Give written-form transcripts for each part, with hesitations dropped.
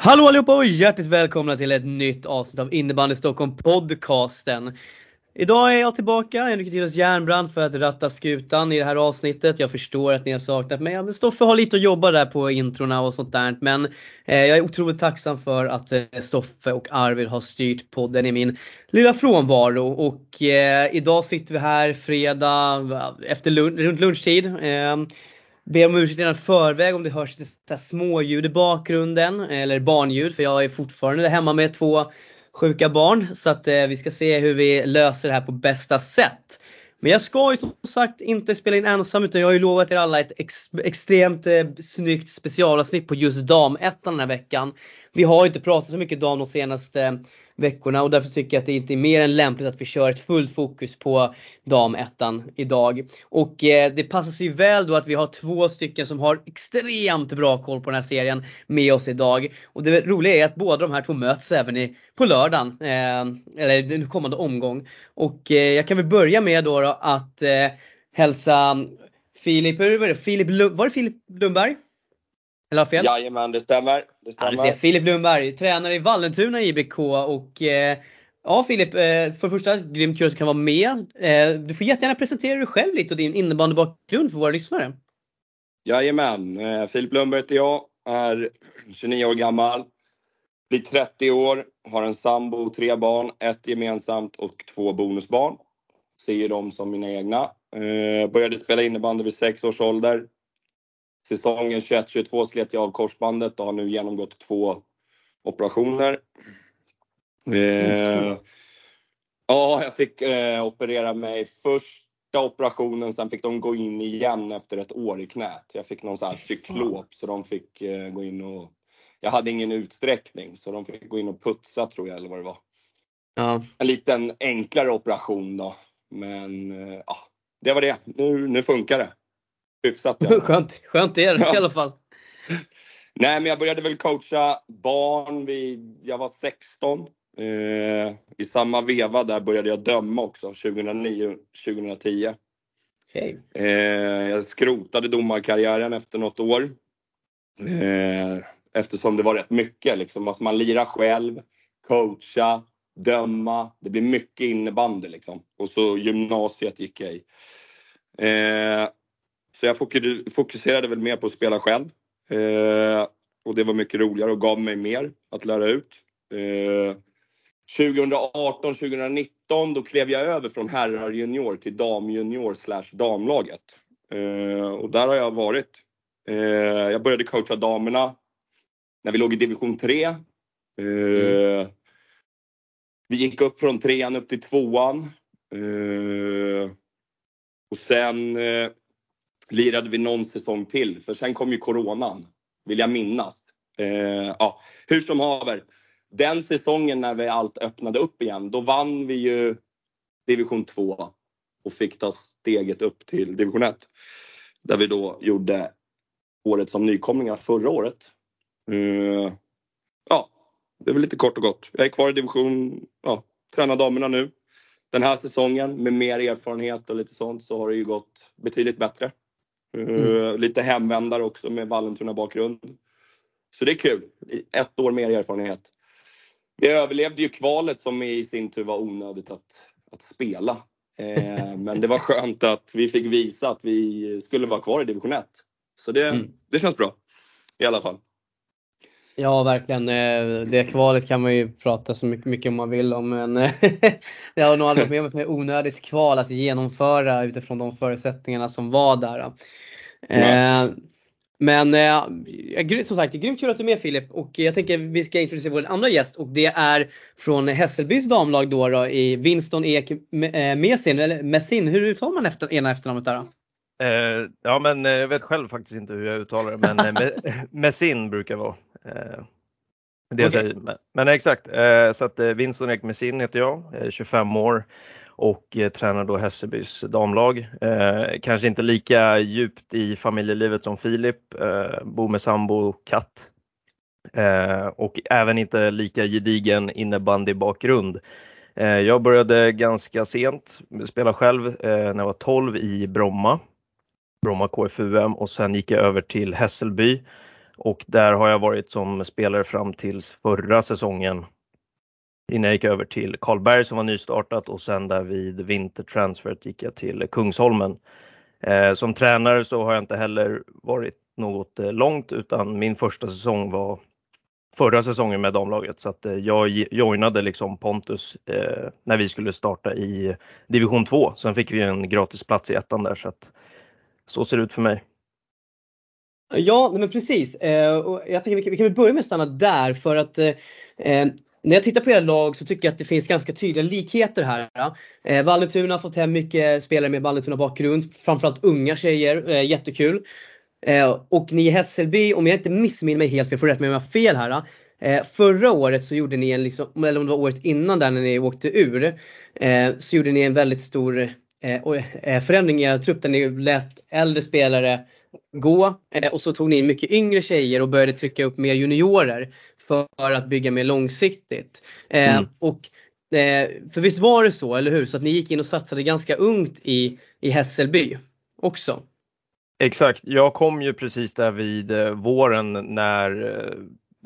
Hallå allihopa och hjärtligt välkomna till ett nytt avsnitt av Innebandy Stockholm podcasten. Idag är jag tillbaka, Henrik Tiras Järnbrand, för att ratta skutan i det här avsnittet. Jag förstår att ni har saknat mig. Men Stoffe har lite att jobba där på introna och sånt där. Men jag är otroligt tacksam för att Stoffe och Arvid har styrt podden i min lilla frånvaro. Och idag sitter vi här fredag efter runt lunchtid. Ber om ursäkt redan förväg om det hörs småljud i bakgrunden eller barnljud, för jag är fortfarande hemma med två sjuka barn, så att vi ska se hur vi löser det här på bästa sätt. Men jag ska ju som sagt inte spela in ensam, utan jag har ju lovat er alla ett extremt snyggt specialavsnitt på just damettan den här veckan. Vi har inte pratat så mycket dam de senaste veckorna, och därför tycker jag att det inte är mer än lämpligt att vi kör ett fullt fokus på damettan idag. Och det passar sig väl då att vi har två stycken som har extremt bra koll på den här serien med oss idag. Och det roliga är att båda de här två möts även på lördagen, eller den kommande omgång. Och jag kan väl börja med då att hälsa Filip. Var det Filip Lundberg? Eller fel? Jajamän, det stämmer. Det stämmer. Ja, det är Filip Lundberg, tränare i Vallentuna IBK. Och ja, Filip, för första, grymt kul att du kan vara med. Du får jättegärna presentera dig själv lite och din innebandybakgrund för våra lyssnare. Jajamän, Filip Lundberg heter jag, är 29 år gammal, blir 30 år, har en sambo, 3 barn, 1 gemensamt och 2 bonusbarn. Ser dem som mina egna. Började spela innebandy vid 6 års ålder. Säsongen 21-22 slet jag av korsbandet och har nu genomgått 2 operationer. Ja, jag fick operera mig första operationen. Sen fick de gå in igen efter ett år i knät. Jag fick någon sån här cyklop, så de fick gå in och... Jag hade ingen utsträckning, så de fick gå in och putsa, tror jag, eller vad det var. Ja. En liten enklare operation då. Men ja, det var det. Nu funkar det. Hyfsat, ja. Skönt är det i alla fall. Nej, men jag började väl coacha barn jag var 16. I samma veva där började jag döma också, 2009-2010. Okay. Jag skrotade domarkarriären efter något år. Eftersom det var rätt mycket. Liksom, alltså man lirar själv, coacha, döma. Det blir mycket innebandy liksom. Och så gymnasiet gick jag i. Så jag fokuserade väl mer på att spela själv. Och det var mycket roligare och gav mig mer att lära ut. 2018-2019 då klev jag över från herrar junior till damjunior/damlaget. Och där har jag varit. Jag började coacha damerna när vi låg i division 3. Vi gick upp från 3:an upp till 2:an. Och sen... lirade vi någon säsong till. För sen kom ju coronan, vill jag minnas. Ja, hur som haver. Den säsongen när vi allt öppnade upp igen, då vann vi ju division 2. Och fick ta steget upp till division 1. Där vi då gjorde året som nykomlingar förra året. Ja, det var lite kort och gott. Jag är kvar i division, ja, tränar damerna nu. Den här säsongen med mer erfarenhet och lite sånt, så har det ju gått betydligt bättre. Lite hemvändare också med Vallentuna bakgrund. Så det är kul. 1 år mer erfarenhet. Vi överlevde ju kvalet som i sin tur var onödigt att spela. Men det var skönt att vi fick visa att vi skulle vara kvar i division 1. Så det känns bra i alla fall. Ja, verkligen. Det kvalet kan man ju prata så mycket om man vill om. Men jag har nog aldrig med onödigt kval att genomföra utifrån de förutsättningarna som var där. Ja. Men som sagt, det är grymt kul att du är med, Filip. Och jag tänker vi ska introducera vår andra gäst. Och det är från Hässelbys damlag då i Winston Ek Meesin. Eller Meesin, hur uttalar man ena efternamnet där? Ja, men jag vet själv faktiskt inte hur jag uttalar det. Men Meesin brukar vara. Det jag säger. Men exakt, så att Winston Ek Meesin heter jag, 25 år och tränar då Hässelbys damlag. Kanske inte lika djupt i familjelivet som Filip, bor med sambo och katt. Och även inte lika gedigen innebandy bakgrund. Jag började ganska sent spela själv när jag var 12 i Bromma KFUM, och sen gick jag över till Hässelby. Och där har jag varit som spelare fram tills förra säsongen, innan jag gick över till Karlberg som var nystartat, och sen där vid vintertransfert gick jag till Kungsholmen. Som tränare så har jag inte heller varit något långt, utan min första säsong var förra säsongen med damlaget. Så att jag joinade liksom Pontus när vi skulle starta i division 2. Sen fick vi en gratis plats i ettan där, så att så ser det ut för mig. Ja, men precis. Och jag tänker vi kan väl börja med att stanna där, för att när jag tittar på era lag så tycker jag att det finns ganska tydliga likheter här. Vallentuna har fått hem mycket spelare med Vallentuna bakgrund, framförallt unga tjejer, jättekul. Och ni i Hässelby, om jag inte missminner mig helt, för jag får rätt med om jag har fel här. Förra året så gjorde ni en, liksom, eller om det var året innan där när ni åkte ur, så gjorde ni en väldigt stor förändring i er trupp där ni lät äldre spelare gå, och så tog ni in mycket yngre tjejer och började trycka upp mer juniorer för att bygga mer långsiktigt. För visst var det så, eller hur? Så att ni gick in och satsade ganska ungt i Hässelby också. Exakt, jag kom ju precis där vid våren när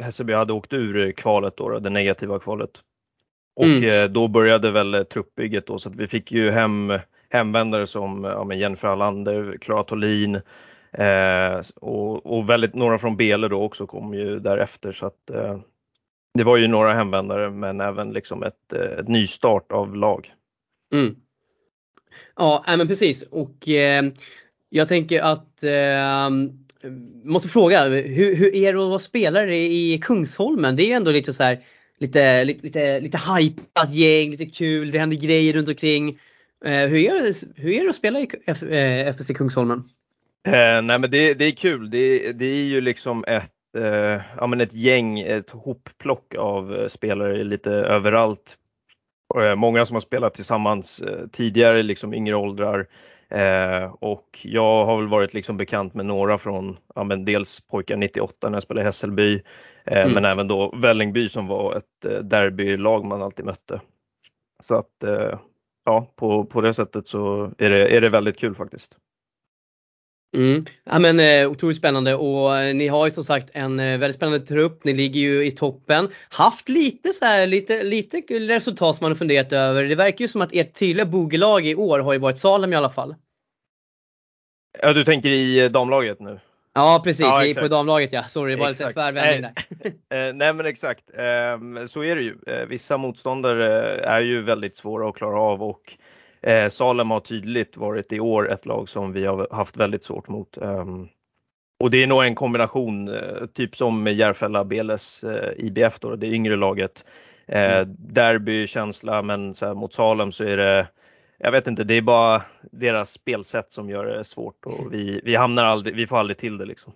Hässelby hade åkt ur kvalet då, det negativa kvalet. Och då började väl truppbygget då, så att vi fick ju hemvändare som Jennifer Allande, Clara Thollin och väldigt några från Bele då också kom ju därefter, så att det var ju några hemvändare men även liksom ett nystart av lag. Ja, men precis, och jag tänker att måste fråga hur är det att vara spelare i Kungsholmen? Det är ju ändå lite så här lite hypat gäng, lite kul, det händer grejer runt omkring. Hur är det att spela i FBC Kungsholmen? Nej, men det är kul. Det är ju liksom ett gäng, ett hopplock av spelare lite överallt. Många som har spelat tillsammans tidigare, liksom yngre åldrar. Och jag har väl varit liksom bekant med några från dels pojkar 98 när jag spelade i Hässelby, men även då Vällingby som var ett derbylag man alltid mötte. Så att på det sättet så är det väldigt kul faktiskt. Ja, men otroligt spännande, och ni har ju som sagt en väldigt spännande trupp. Ni ligger ju i toppen. Haft lite så här lite resultat som man har funderat över. Det verkar ju som att ert tydliga bogelag i år har ju varit Salem i alla fall. Ja, du tänker i damlaget nu. Ja, precis, ja, på damlaget, ja. Sorry, bara lite tvärvändning där. Nej, men exakt. Så är det ju. Vissa motståndare är ju väldigt svåra att klara av, och Salem har tydligt varit i år ett lag som vi har haft väldigt svårt mot. Och det är nog en kombination, typ som Järfälla BLS IBF då, det yngre laget. Derbykänsla, men så här, mot Salem så är det, jag vet inte, det är bara deras spelsätt som gör det svårt, och vi hamnar aldrig, vi får aldrig till det liksom.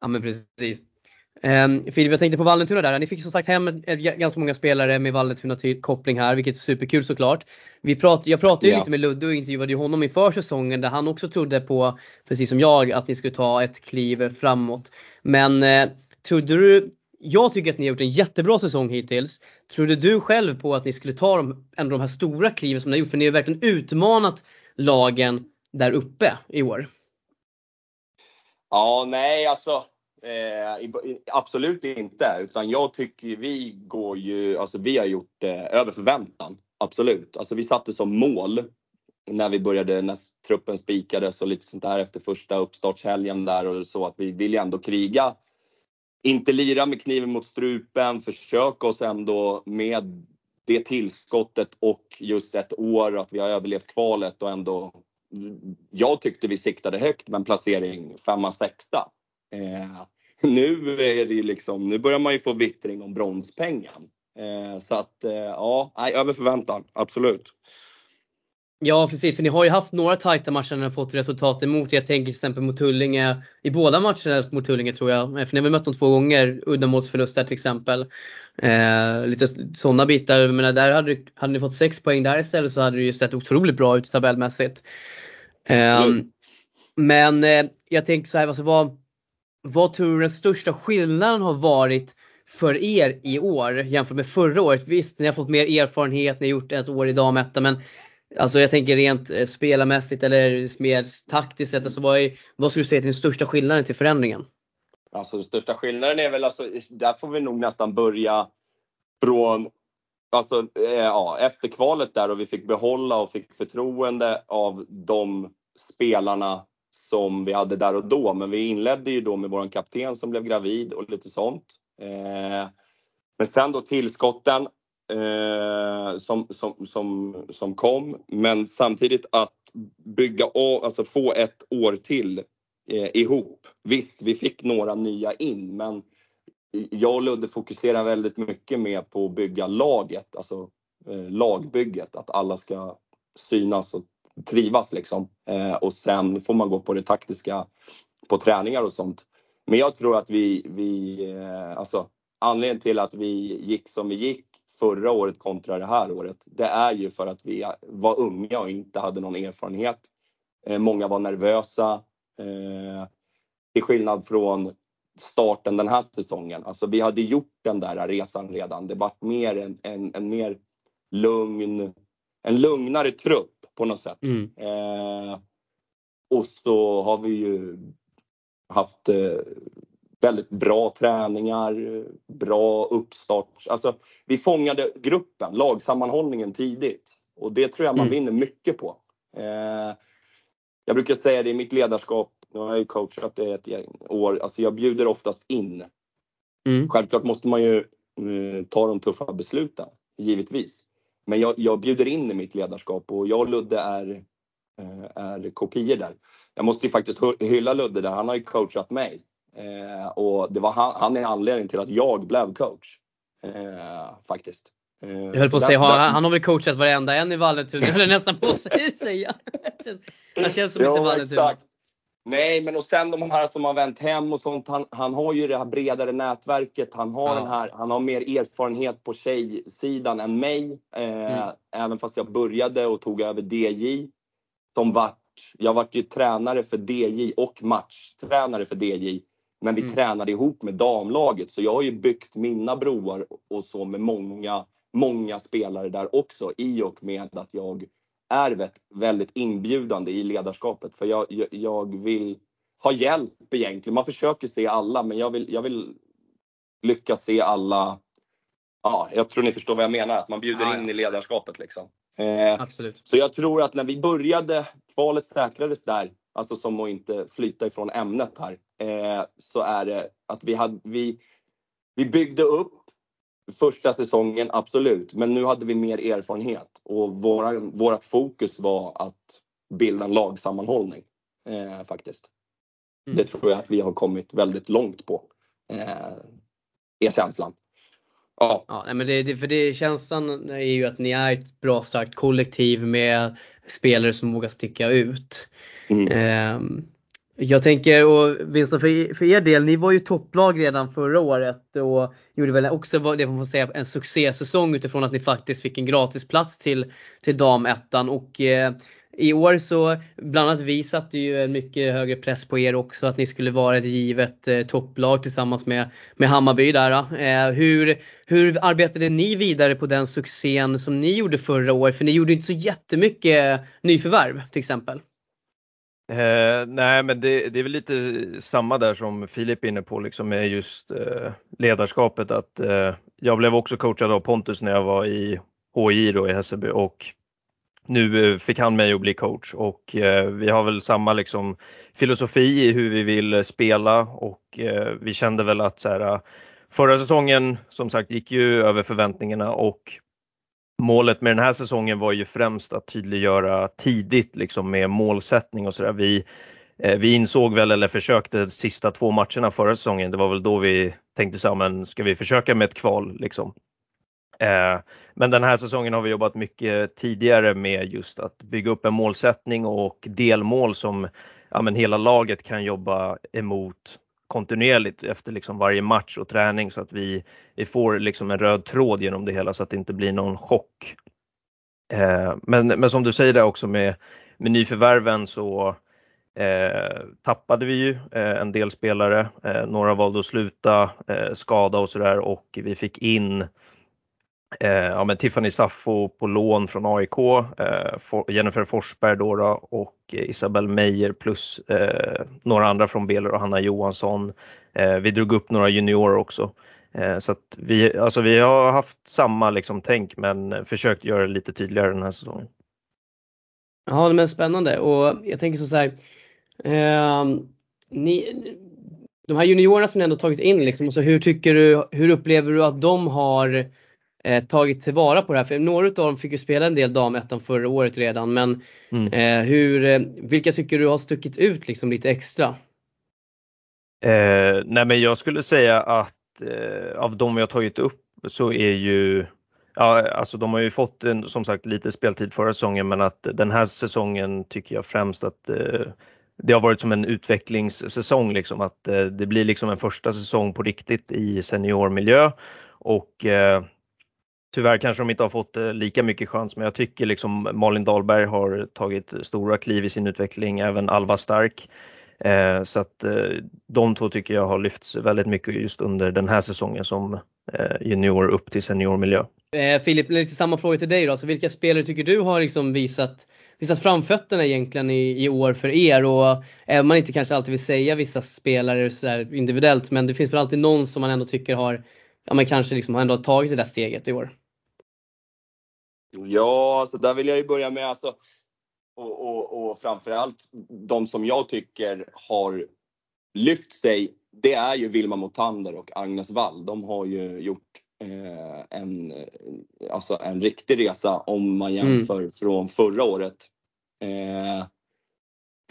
Ja, men precis. Filip, jag tänkte på Vallentuna där. Ni fick som sagt hem ganska många spelare med Vallentuna-koppling här, vilket är superkul såklart. Jag pratade ju lite med Luddu och intervjuade honom inför säsongen, där han också trodde på, precis som jag, att ni skulle ta ett kliv framåt. Men jag tycker att ni har gjort en jättebra säsong hittills. Trodde du själv på att ni skulle ta de här stora kliven som ni har gjort? För ni har verkligen utmanat lagen där uppe i år. Ja, nej alltså. Absolut inte, utan jag tycker vi har gjort över förväntan, absolut. Alltså vi satte som mål när truppen spikades och lite sånt där efter första uppstartshelgen där, och så att vi vill ändå kriga, inte lira med kniven mot strupen, försöka oss ändå med det tillskottet och just ett år att vi har överlevt kvalet, och ändå jag tyckte vi siktade högt med en placering 5-6. Nu är det liksom, nu börjar man ju få vittring om bronspengen, så att över förväntan, absolut. Ja, precis, för ni har ju haft några tajta matcher när ni har fått resultat emot. Jag tänker till exempel mot Tullinge, i båda matcherna mot Tullinge tror jag, för ni har mött dem 2 gånger, uddamålsförluster till exempel, lite sådana bitar. Jag menar, där hade ni fått 6 poäng där istället, så hade det ju sett otroligt bra ut tabellmässigt. Men jag tänker så här, alltså, vad tror du den största skillnaden har varit för er i år jämfört med förra året? Visst, ni har fått mer erfarenhet, ni har gjort ett år i dammätta, men alltså jag tänker rent spelarmässigt eller mer taktiskt, alltså vad skulle du säga till den största skillnaden till förändringen? Alltså den största skillnaden är väl, alltså, där får vi nog nästan börja från, alltså, efter kvalet där, och vi fick behålla och fick förtroende av de spelarna som vi hade där och då. Men vi inledde ju då med vår kapten som blev gravid och lite sånt. Men sen då tillskotten som kom. Men samtidigt att bygga av, alltså få ett år till ihop. Visst, vi fick några nya in, men jag och Ludde fokuserar väldigt mycket med på att bygga laget. Alltså lagbygget, att alla ska synas och trivas liksom. Och sen får man gå på det taktiska på träningar och sånt. Men jag tror att vi alltså anledningen till att vi gick som vi gick förra året kontra det här året, det är ju för att vi var unga och inte hade någon erfarenhet. Många var nervösa. Till skillnad från starten den här säsongen. Alltså vi hade gjort den där resan redan. Det var mer en mer lugn, en lugnare trupp på något sätt. Mm. Och så har vi ju haft väldigt bra träningar, bra uppstart. Alltså vi fångade gruppen, lagsammanhållningen tidigt. Och det tror jag man vinner mycket på. Jag brukar säga det i mitt ledarskap. Nu har jag ju coachat i ett år. Alltså jag bjuder oftast in. Mm. Självklart måste man ju ta de tuffa besluten. Givetvis. Men jag bjuder in i mitt ledarskap. Och jag och Ludde är kopior där. Jag måste ju faktiskt hylla Ludde där. Han har ju coachat mig. Och det var han är anledningen till att jag blev coach. Faktiskt. Jag höll på att säga, han har väl coachat varenda en i Vallentuna. Jag höll nästan på att säga. Han känns som inte Vallentuna. Nej, men och sen de här som har vänt hem och sånt, han har ju det här bredare nätverket, han har den här, han har mer erfarenhet på tjejsidan än mig, även fast jag började och tog över DJ som jag vart ju tränare för DJ och matchtränare för DJ, men vi tränade ihop med damlaget, så jag har ju byggt mina broar och så med många spelare där också, i och med att jag är väldigt inbjudande i ledarskapet. För jag vill ha hjälp egentligen. Man försöker se alla. Men jag vill lyckas se alla. Ja, jag tror ni förstår vad jag menar. Att man bjuder in i ledarskapet liksom. Absolut. Så jag tror att när vi började. Kvalet säkrades där. Alltså som att inte flyta ifrån ämnet här. Så är det att vi byggde upp. Första säsongen, absolut. Men nu hade vi mer erfarenhet. Och vårat fokus var att bilda en lagsammanhållning. Faktiskt. Det tror jag att vi har kommit väldigt långt på. Är känslan. Ja, nej, men för känslan är ju att ni är ett bra starkt kollektiv med spelare som vågar sticka ut. Jag tänker, och Winston, för er del, ni var ju topplag redan förra året och gjorde väl också, det får man säga, en succésäsong utifrån att ni faktiskt fick en gratis plats till damettan. Och i år så, bland annat vi satte ju en mycket högre press på er också, att ni skulle vara ett givet topplag tillsammans med Hammarby där. Hur arbetade ni vidare på den succén som ni gjorde förra året? För ni gjorde inte så jättemycket nyförvärv till exempel. Nej, men det är väl lite samma där som Filip är inne på liksom, med just ledarskapet, att jag blev också coachad av Pontus när jag var i HI då, i Hässelby, och nu fick han mig att bli coach, och vi har väl samma liksom filosofi i hur vi vill spela, och vi kände väl att så här, förra säsongen som sagt gick ju över förväntningarna, och målet med den här säsongen var ju främst att tydliggöra tidigt liksom, med målsättning och sådär. Vi insåg väl, eller försökte de sista 2 matcherna förra säsongen. Det var väl då vi tänkte så här, men ska vi försöka med ett kval liksom. Men den här säsongen har vi jobbat mycket tidigare med just att bygga upp en målsättning och delmål som hela laget kan jobba emot kontinuerligt efter liksom varje match och träning, så att vi får liksom en röd tråd genom det hela, så att det inte blir någon chock. Men som du säger där också med nyförvärven, så tappade vi ju en del spelare. Några valde att sluta, skada och sådär, och vi fick in Ja, men Tiffany Saffo på lån från AIK, Jennifer Forsberg då och Isabel Meyer plus några andra från Bele och Hanna Johansson. Vi drog upp några juniorer också. Så att vi har haft samma liksom tänk, men försökt göra det lite tydligare den här säsongen. Ja, men spännande. Och jag tänker så här, de här juniorerna som ni ändå tagit in liksom, alltså hur upplever du att de har tagit tillvara på det här? För några av dem fick ju spela en del damettan förra året redan, men vilka tycker du har stuckit ut liksom lite extra? Nej, men jag skulle säga att av dem jag tagit upp så är ju, ja, alltså de har ju fått som sagt lite speltid förra säsongen, men att den här säsongen tycker jag främst att det har varit som en utvecklingssäsong liksom, att det blir liksom en första säsong på riktigt i seniormiljö, och tyvärr kanske de inte har fått lika mycket chans, men jag tycker liksom Malin Dahlberg har tagit stora kliv i sin utveckling, även Alva Stark. Så att de två tycker jag har lyfts väldigt mycket just under den här säsongen som junior upp till seniormiljö. Filip, lite samma fråga till dig då. Så vilka spelare tycker du har liksom visat framfötterna egentligen i år för er? Och man inte kanske alltid vill säga vissa spelare så här individuellt, men det finns väl alltid någon som man ändå tycker har, ja, man kanske liksom har ändå tagit det där steget i år. Ja, alltså där vill jag ju börja med, alltså, och framförallt de som jag tycker har lyft sig, det är ju Vilma Motander och Agnes Wall. De har ju gjort en riktig resa om man jämför från förra året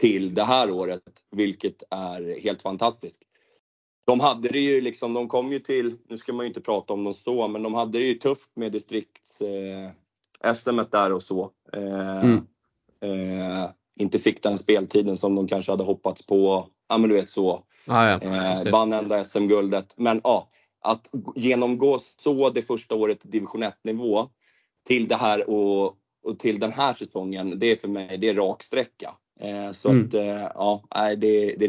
till det här året, vilket är helt fantastiskt. De hade det ju liksom, de kom ju till, nu ska man ju inte prata om dem så, men de hade det ju tufft med distrikts SM där och så. Inte fick den speltiden som de kanske hade hoppats på. Ja, men du vet så. Vann enda SM-guldet. Men ja, att genomgå så det första året division 1-nivå till det här och till den här säsongen, det är för mig, det är rak sträcka. Så att ja, det är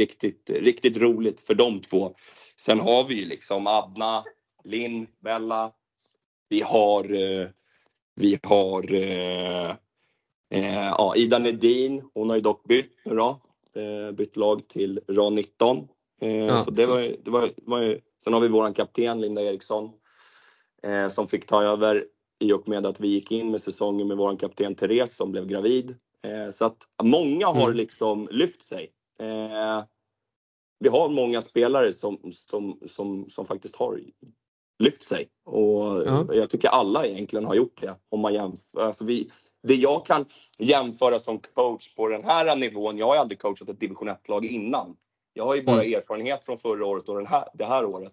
riktigt roligt för de två. Sen har vi ju liksom Adna, Linn, Bella. Vi har Ida Nedin. Hon har ju dock bytt lag till Ran 19. Så det var ju, sen har vi våran kapten Linda Eriksson som fick ta över i och med att vi gick in med säsongen med våran kapten Therese som blev gravid. Så att många har liksom lyft sig. Vi har många spelare som faktiskt har lyft sig. Och jag tycker alla egentligen har gjort det. Om man jämför, alltså det jag kan jämföra som coach på den här nivån. Jag har aldrig coachat ett division 1-lag innan. Jag har ju bara erfarenhet från förra året och det här året.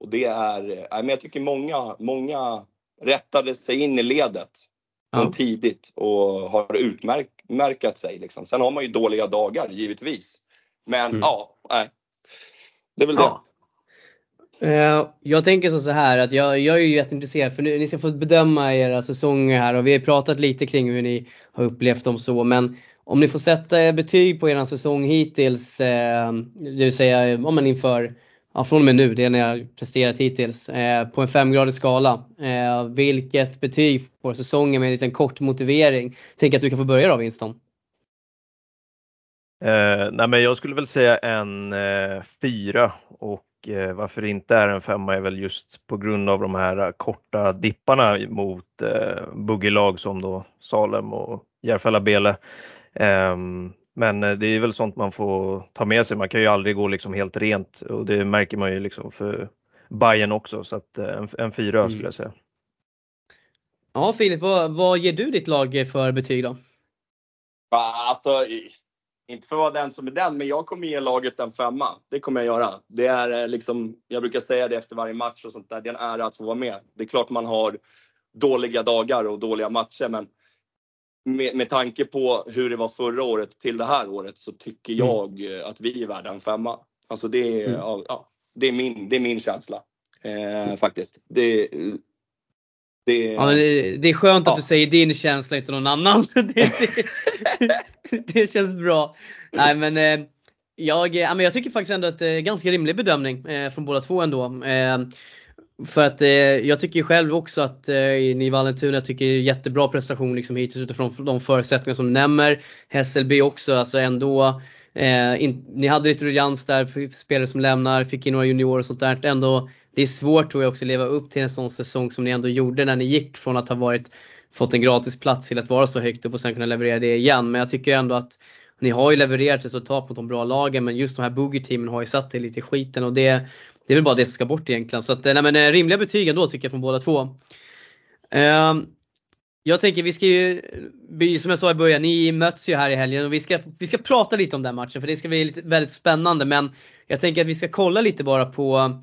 Och det är, men jag tycker många rättade sig in i ledet tidigt och har utmärkat sig liksom. Sen har man ju dåliga dagar givetvis. Men det är väl det. Jag tänker så här att jag är ju jätteintresserad, för ni ska få bedöma era säsonger här, och vi har pratat lite kring hur ni har upplevt dem så, men om ni får sätta betyg på er säsong hittills, det vill säga om man inför, ja, från och med nu, det ni har presterat hittills, på en 5-gradig skala, vilket betyg på säsongen med en liten kort motivering? Tänk att du kan få börja då, Winston. Nej, men jag skulle väl säga en 4, och varför inte är en 5 är väl just på grund av de här korta dipparna mot buggelag som då Salem och Järfälla Bele. Men det är väl sånt man får ta med sig. Man kan ju aldrig gå liksom helt rent, och det märker man ju liksom för Bayern också. Så att en 4 skulle jag säga. Ja, Filip, vad ger du ditt lag för betyg då? Alltså, inte för att vara den som är den, men jag kommer ge laget en 5. Det kommer jag göra. Det är liksom, jag brukar säga det efter varje match och sånt där. Det är en ära att få vara med. Det är klart man har dåliga dagar och dåliga matcher, men med tanke på hur det var förra året till det här året, så tycker jag att vi är värda en 5. Alltså det är, ja, det är min känsla faktiskt. Det är skönt att du säger din känsla, inte någon annan. Det känns bra. Nej, men jag tycker faktiskt ändå att ganska rimlig bedömning från båda två ändå. För att jag tycker själv också att ni i Vallentuna tycker jättebra prestation liksom hittills utifrån de förutsättningar som nämner. Hässelby också, alltså ändå ni hade lite ruljans där, spelare som lämnar, fick in några juniorer och sånt där. Ändå, det är svårt tror jag också att leva upp till en sån säsong som ni ändå gjorde när ni gick från att ha fått en gratis plats till att vara så högt upp och sen kunna leverera det igen. Men jag tycker ändå att ni har ju levererat resultat mot de bra lagen, men just de här boogie-teamen har ju satt er lite i skiten, och det är väl bara det som ska bort egentligen. Så att, nej, men rimliga betyg ändå tycker jag från båda två. Jag tänker vi ska ju, som jag sa i början, ni möts ju här i helgen och vi ska prata lite om den matchen, för det ska bli lite, väldigt spännande. Men jag tänker att vi ska kolla lite bara på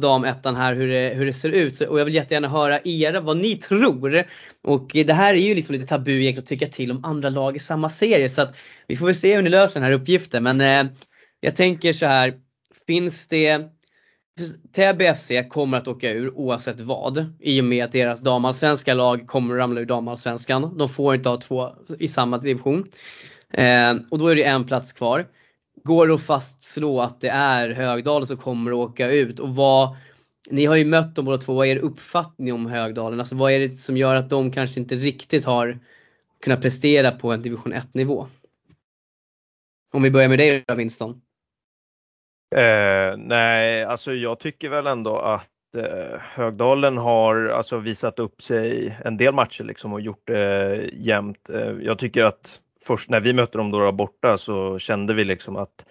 damettan här hur det ser ut. Så, och jag vill jättegärna höra vad ni tror. Och det här är ju liksom lite tabu egentligen att tycka till om andra lag i samma serie. Så att vi får väl se hur ni löser den här uppgiften. Men jag tänker så här, finns det... Täby FC kommer att åka ur oavsett vad, i och med att deras damallsvenska lag kommer att ramla ur damallsvenskan. De får inte ha två i samma division, och då är det en plats kvar. Går det att fastslå att det är Högdalen som kommer att åka ut? Och ni har ju mött dem båda två, vad är er uppfattning om Högdalen? Alltså vad är det som gör att de kanske inte riktigt har kunnat prestera på en division 1 nivå? Om vi börjar med dig då, Winston. Nej, alltså jag tycker väl ändå att Högdalen har alltså visat upp sig en del matcher liksom och gjort jämnt. Jag tycker att först när vi mötte dem då borta så kände vi liksom att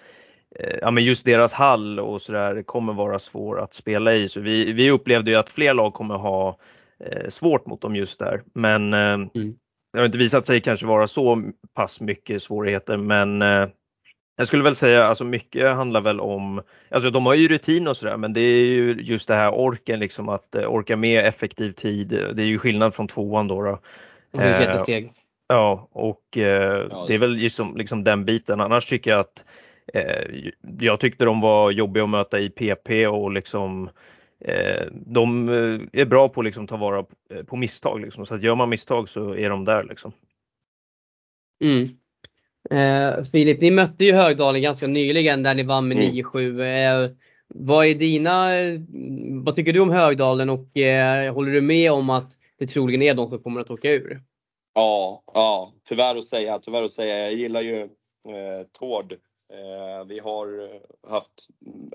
ja, men just deras hall och så där kommer vara svår att spela i. Så vi upplevde ju att fler lag kommer ha svårt mot dem just där. Men det har inte visat sig kanske vara så pass mycket svårigheter, men... Jag skulle väl säga, alltså mycket handlar väl om, alltså de har ju rutin och sådär, men det är ju just det här orken liksom, att orka med effektiv tid, det är ju skillnad från tvåan då. Det är ett jättesteg. Ja, och det är väl liksom den biten. Annars tycker jag att, jag tyckte de var jobbiga att möta i PP och liksom, de är bra på att liksom ta vara på misstag liksom, så att gör man misstag så är de där liksom. Mm. Filip, ni mötte ju Högdalen ganska nyligen där ni vann med 9-7. Vad tycker du om Högdalen, och håller du med om att det troligen är de som kommer att åka ur? Ja, tyvärr att säga. Jag gillar ju Tord. Vi har haft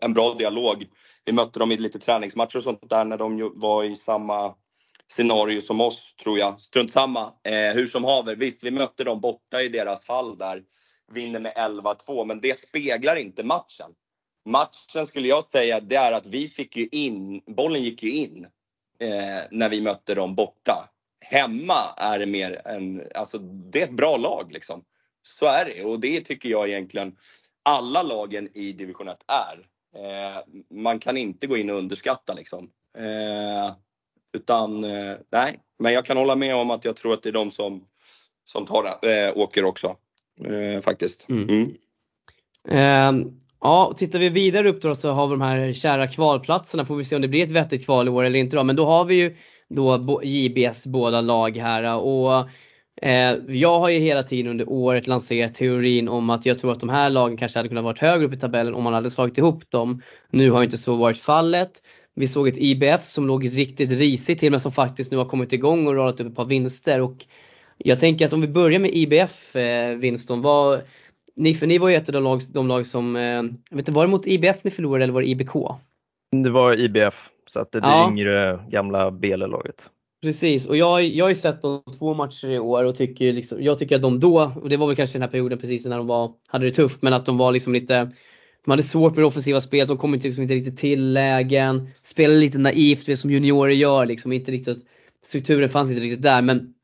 en bra dialog. Vi mötte dem i lite träningsmatcher och sånt där när de var i samma scenario som oss, tror jag. Strunt samma. Hur som haver. Visst, vi mötte dem borta i deras fall där. Vinner med 11-2. Men det speglar inte matchen. Matchen skulle jag säga, det är att vi fick ju in. Bollen gick ju in. När vi mötte dem borta. Hemma är det mer en... Alltså det är ett bra lag liksom. Så är det. Och det tycker jag egentligen alla lagen i division 1 är. Man kan inte gå in och underskatta liksom. Utan, nej. Men jag kan hålla med om att jag tror att det är de som tar åker också. Faktiskt. Ja, tittar vi vidare upp då, så har vi de här kära kvalplatserna. Får vi se om det blir ett vettigt kval i år eller inte då. Men då har vi ju då JBS båda lag här. Och jag har ju hela tiden under året lanserat teorin om att jag tror att de här lagen kanske hade kunnat varit högre upp i tabellen om man hade slagit ihop dem. Nu har inte så varit fallet. Vi såg ett IBF som låg riktigt risigt till, men som faktiskt nu har kommit igång och radat upp ett par vinster. Och jag tänker att om vi börjar med IBF-vinsten. Ni var ju ett av de lag som... vet inte, var det mot IBF ni förlorade eller var det IBK? Det var IBF, så att det är det yngre gamla Bele-laget. Precis, och jag har ju sett de 2 matcher i år och tycker liksom, jag tycker att de då... Och det var väl kanske den här perioden precis när de hade det tufft, men att de var liksom lite... Man hade svårt med det offensiva spelet, de kommer liksom inte riktigt till lägen. Spelar lite naivt, det som juniorer gör liksom, inte riktigt, strukturen fanns inte riktigt där. Men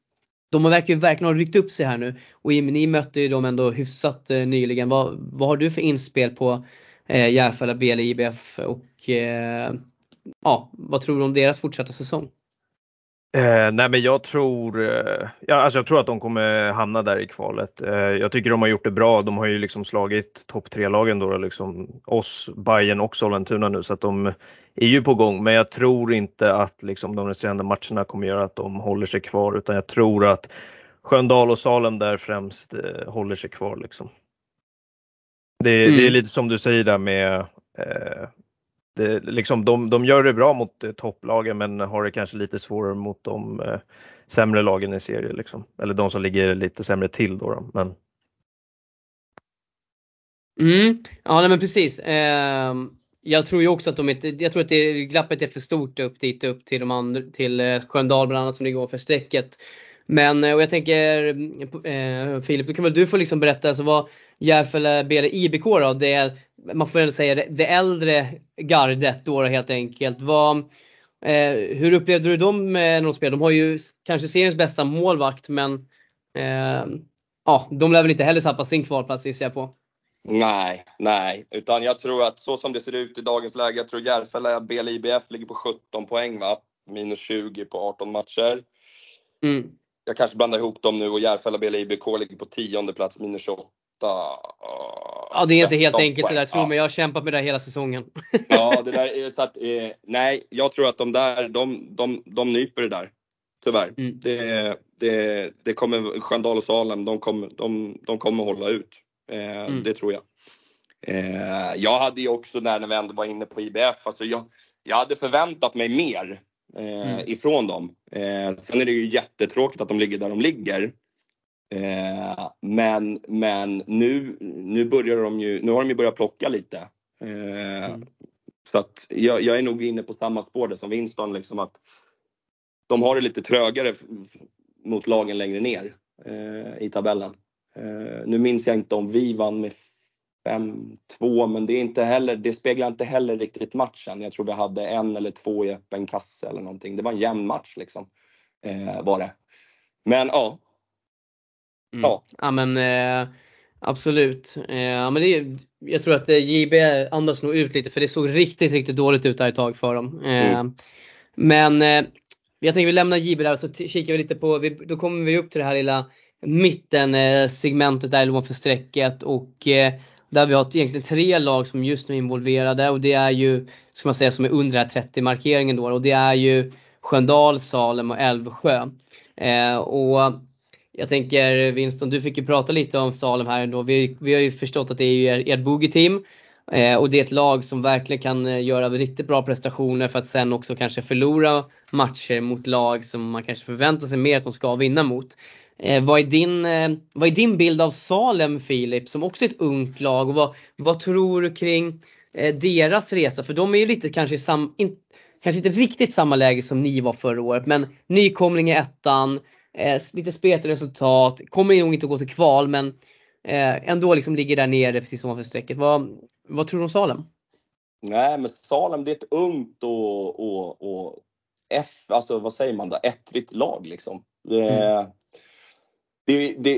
de verkligen har ryckt upp sig här nu. Och ni mötte ju dem ändå hyfsat nyligen. Vad har du för inspel på Järfälla BL, IBF? Och vad tror du om deras fortsatta säsong? Nej, men jag tror jag tror att de kommer hamna där i kvalet. Jag tycker de har gjort det bra. De har ju liksom slagit topp 3-lagen då liksom, oss, Bayern och Sollentuna nu, så att de är ju på gång. Men jag tror inte att liksom de resterande matcherna kommer göra att de håller sig kvar, utan jag tror att Sköndal och Salem där främst håller sig kvar liksom. Det är lite som du säger där med det, liksom, de gör det bra mot topplagen, men har det kanske lite svårare mot de sämre lagen i serien liksom. Eller de som ligger lite sämre till då. Men... Ja, nej, men precis. Jag tror ju också att jag tror att glappet är för stort upp till de andra, till Sköndal bland annat, som det går för strecket. Men och jag tänker Filip, då kan väl du få liksom berätta alltså vad Järfälla BLS IBK då, det är, man får väl säga det äldre gardet då helt enkelt. Hur upplevde du dem när de spelade? De har ju kanske seriens bästa målvakt, men de lär väl inte heller tappa sin kvalplats, gissar jag på. Nej, utan jag tror att så som det ser ut i dagens läge, jag tror Järfälla BLS IBF ligger på 17 poäng va? Minus 20 på 18 matcher. Mm. Jag kanske blandar ihop dem nu, och Järfälla BLS IBK ligger på 10:e plats, minus 28. Ja, det är inte helt enkelt det där, tror jag, men jag har kämpat med det hela säsongen. Ja, det där är så att nej, jag tror att de där de nyper det där. Tyvärr. Mm. Det kommer Sköndal och Salem, de kommer hålla ut. Det tror jag. Jag hade ju också när vi ändå var inne på IBF, alltså jag hade förväntat mig mer ifrån dem. Sen är det ju jättetråkigt att de ligger där de ligger. Men nu har de ju börjat plocka lite. Så att jag är nog inne på samma spår där som Winston liksom, att de har det lite trögare mot lagen längre ner i tabellen. Nu minns jag inte om vi vann med 5-2, men det speglar inte heller riktigt matchen. Jag tror vi hade 1 eller 2 i öppen kasse eller någonting. Det var en jämn match liksom, var det. Men ja. Mm. Ja, men absolut. Men jag tror att JB andas nog ut lite, för det såg riktigt dåligt ut där ett tag för dem. Men jag tänker vi lämnar JB där, så kikar vi lite på, då kommer vi upp till det här lilla mitten-segmentet där, lån för strecket, och där vi har egentligen 3 lag som just nu är involverade, och det är ju, ska man säga, som är under 30-markeringen då, och det är ju Sköndal, Salem och Älvsjö. Och jag tänker Winston, du fick ju prata lite om Salem här ändå. Vi har ju förstått att det är ju ert bogeyteam, och det är ett lag som verkligen kan göra riktigt bra prestationer för att sen också kanske förlora matcher mot lag som man kanske förväntar sig mer att de ska vinna mot. Vad är din bild av Salem, Filip, som också är ett ungt lag, och vad tror du kring deras resa? För de är ju lite kanske inte riktigt samma läge som ni var förra året, men nykomling i ettan, lite spet resultat, kommer nog inte att gå till kval, men ändå liksom ligger där nere precis som för strecket. Vad tror du om Salem? Nej, men Salem, det är ett ungt och alltså vad säger man då, ettrigt lag liksom.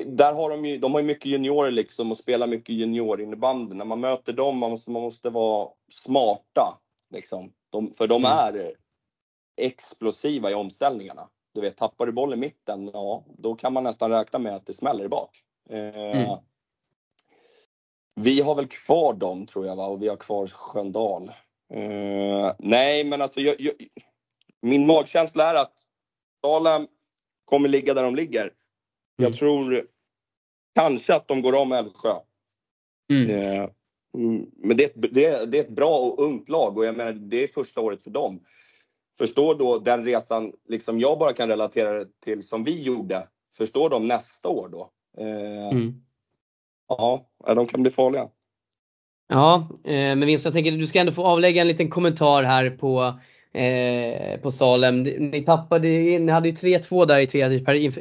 Där har de har ju mycket juniorer liksom, och spelar mycket juniorinnebandy. När man möter dem, man måste vara smarta liksom. För de är explosiva i omställningarna. Du vet, tappar du boll i mitten, ja, då kan man nästan räkna med att det smäller bak. Vi har väl kvar dem, tror jag va, och vi har kvar Sköndal. Nej, men alltså min magkänsla är att Salem kommer ligga där de ligger. Jag tror kanske att de går om Älvsjö. Men det är ett bra och ungt lag, och jag menar, det är första året för dem. Förstår då den resan liksom, jag bara kan relatera till som vi gjorde. Förstår de nästa år då? Ja, de kan bli farliga. Ja, men Vince, jag tänker du ska ändå få avlägga en liten kommentar här på Salem. Ni hade ju 3-2 där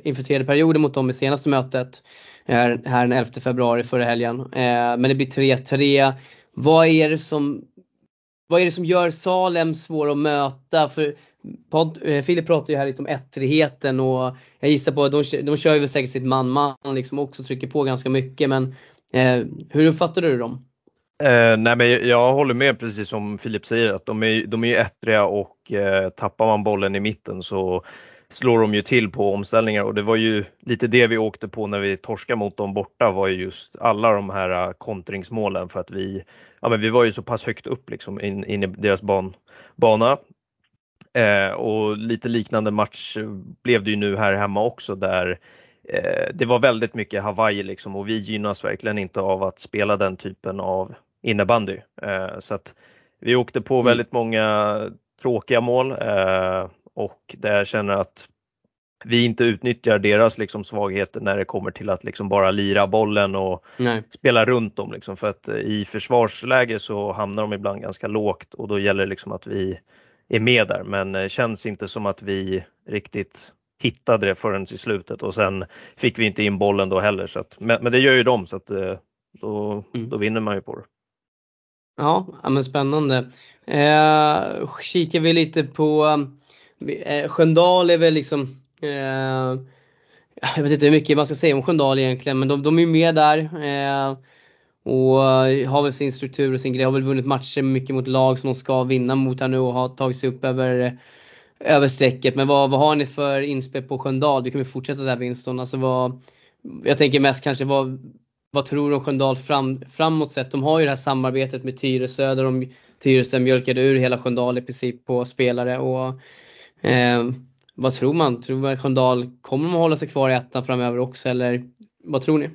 inför tredje perioden mot dem i senaste mötet här den 11 februari förra helgen, men det blir 3-3. Vad är det som gör Salem svår att möta? För Filip pratar ju här lite om ettrigheten, och jag gissar på att de kör ju väl säkert sitt man-man liksom, också trycker på ganska mycket, men hur uppfattar du dem? Nej, men jag håller med precis som Filip säger, att de är ettriga, och tappar man bollen i mitten så slår de ju till på omställningar, och det var ju lite det vi åkte på när vi torskade mot dem borta, var ju just alla de här kontringsmålen, för att vi var ju så pass högt upp liksom in i deras bana. Och lite liknande match blev det ju nu här hemma också, där det var väldigt mycket Hawaii liksom, och vi gynnas verkligen inte av att spela den typen av innebandy. Så att Vi åkte på väldigt många tråkiga mål och där jag känner att vi inte utnyttjar deras liksom svagheter när det kommer till att liksom bara lira bollen och spela runt dem. Liksom. För att i försvarsläge så hamnar de ibland ganska lågt och då gäller det liksom att vi är med där. Men det känns inte som att vi riktigt hittade det förrän i slutet och sen fick vi inte in bollen då heller. Så att, men det gör ju de så att då vinner man ju på det. Ja, men spännande. Kikar vi lite på Sköndal är väl liksom jag vet inte hur mycket man ska säga om Sköndal egentligen, men de är ju med där och har väl sin struktur och sin grej, har väl vunnit matcher mycket mot lag som de ska vinna mot här nu och har tagit sig upp över strecket. Men vad har ni för inspel på Sköndal? Vi kommer fortsätta där, Winston. Alltså jag tänker mest kanske vad tror de Sköndal framåt sett? De har ju det här samarbetet med Tyresö där Tyresö mjölkade ur hela Sköndal i princip på spelare. Och vad tror man? Tror man Sköndal kommer de att hålla sig kvar i ettan framöver också? Eller vad tror ni?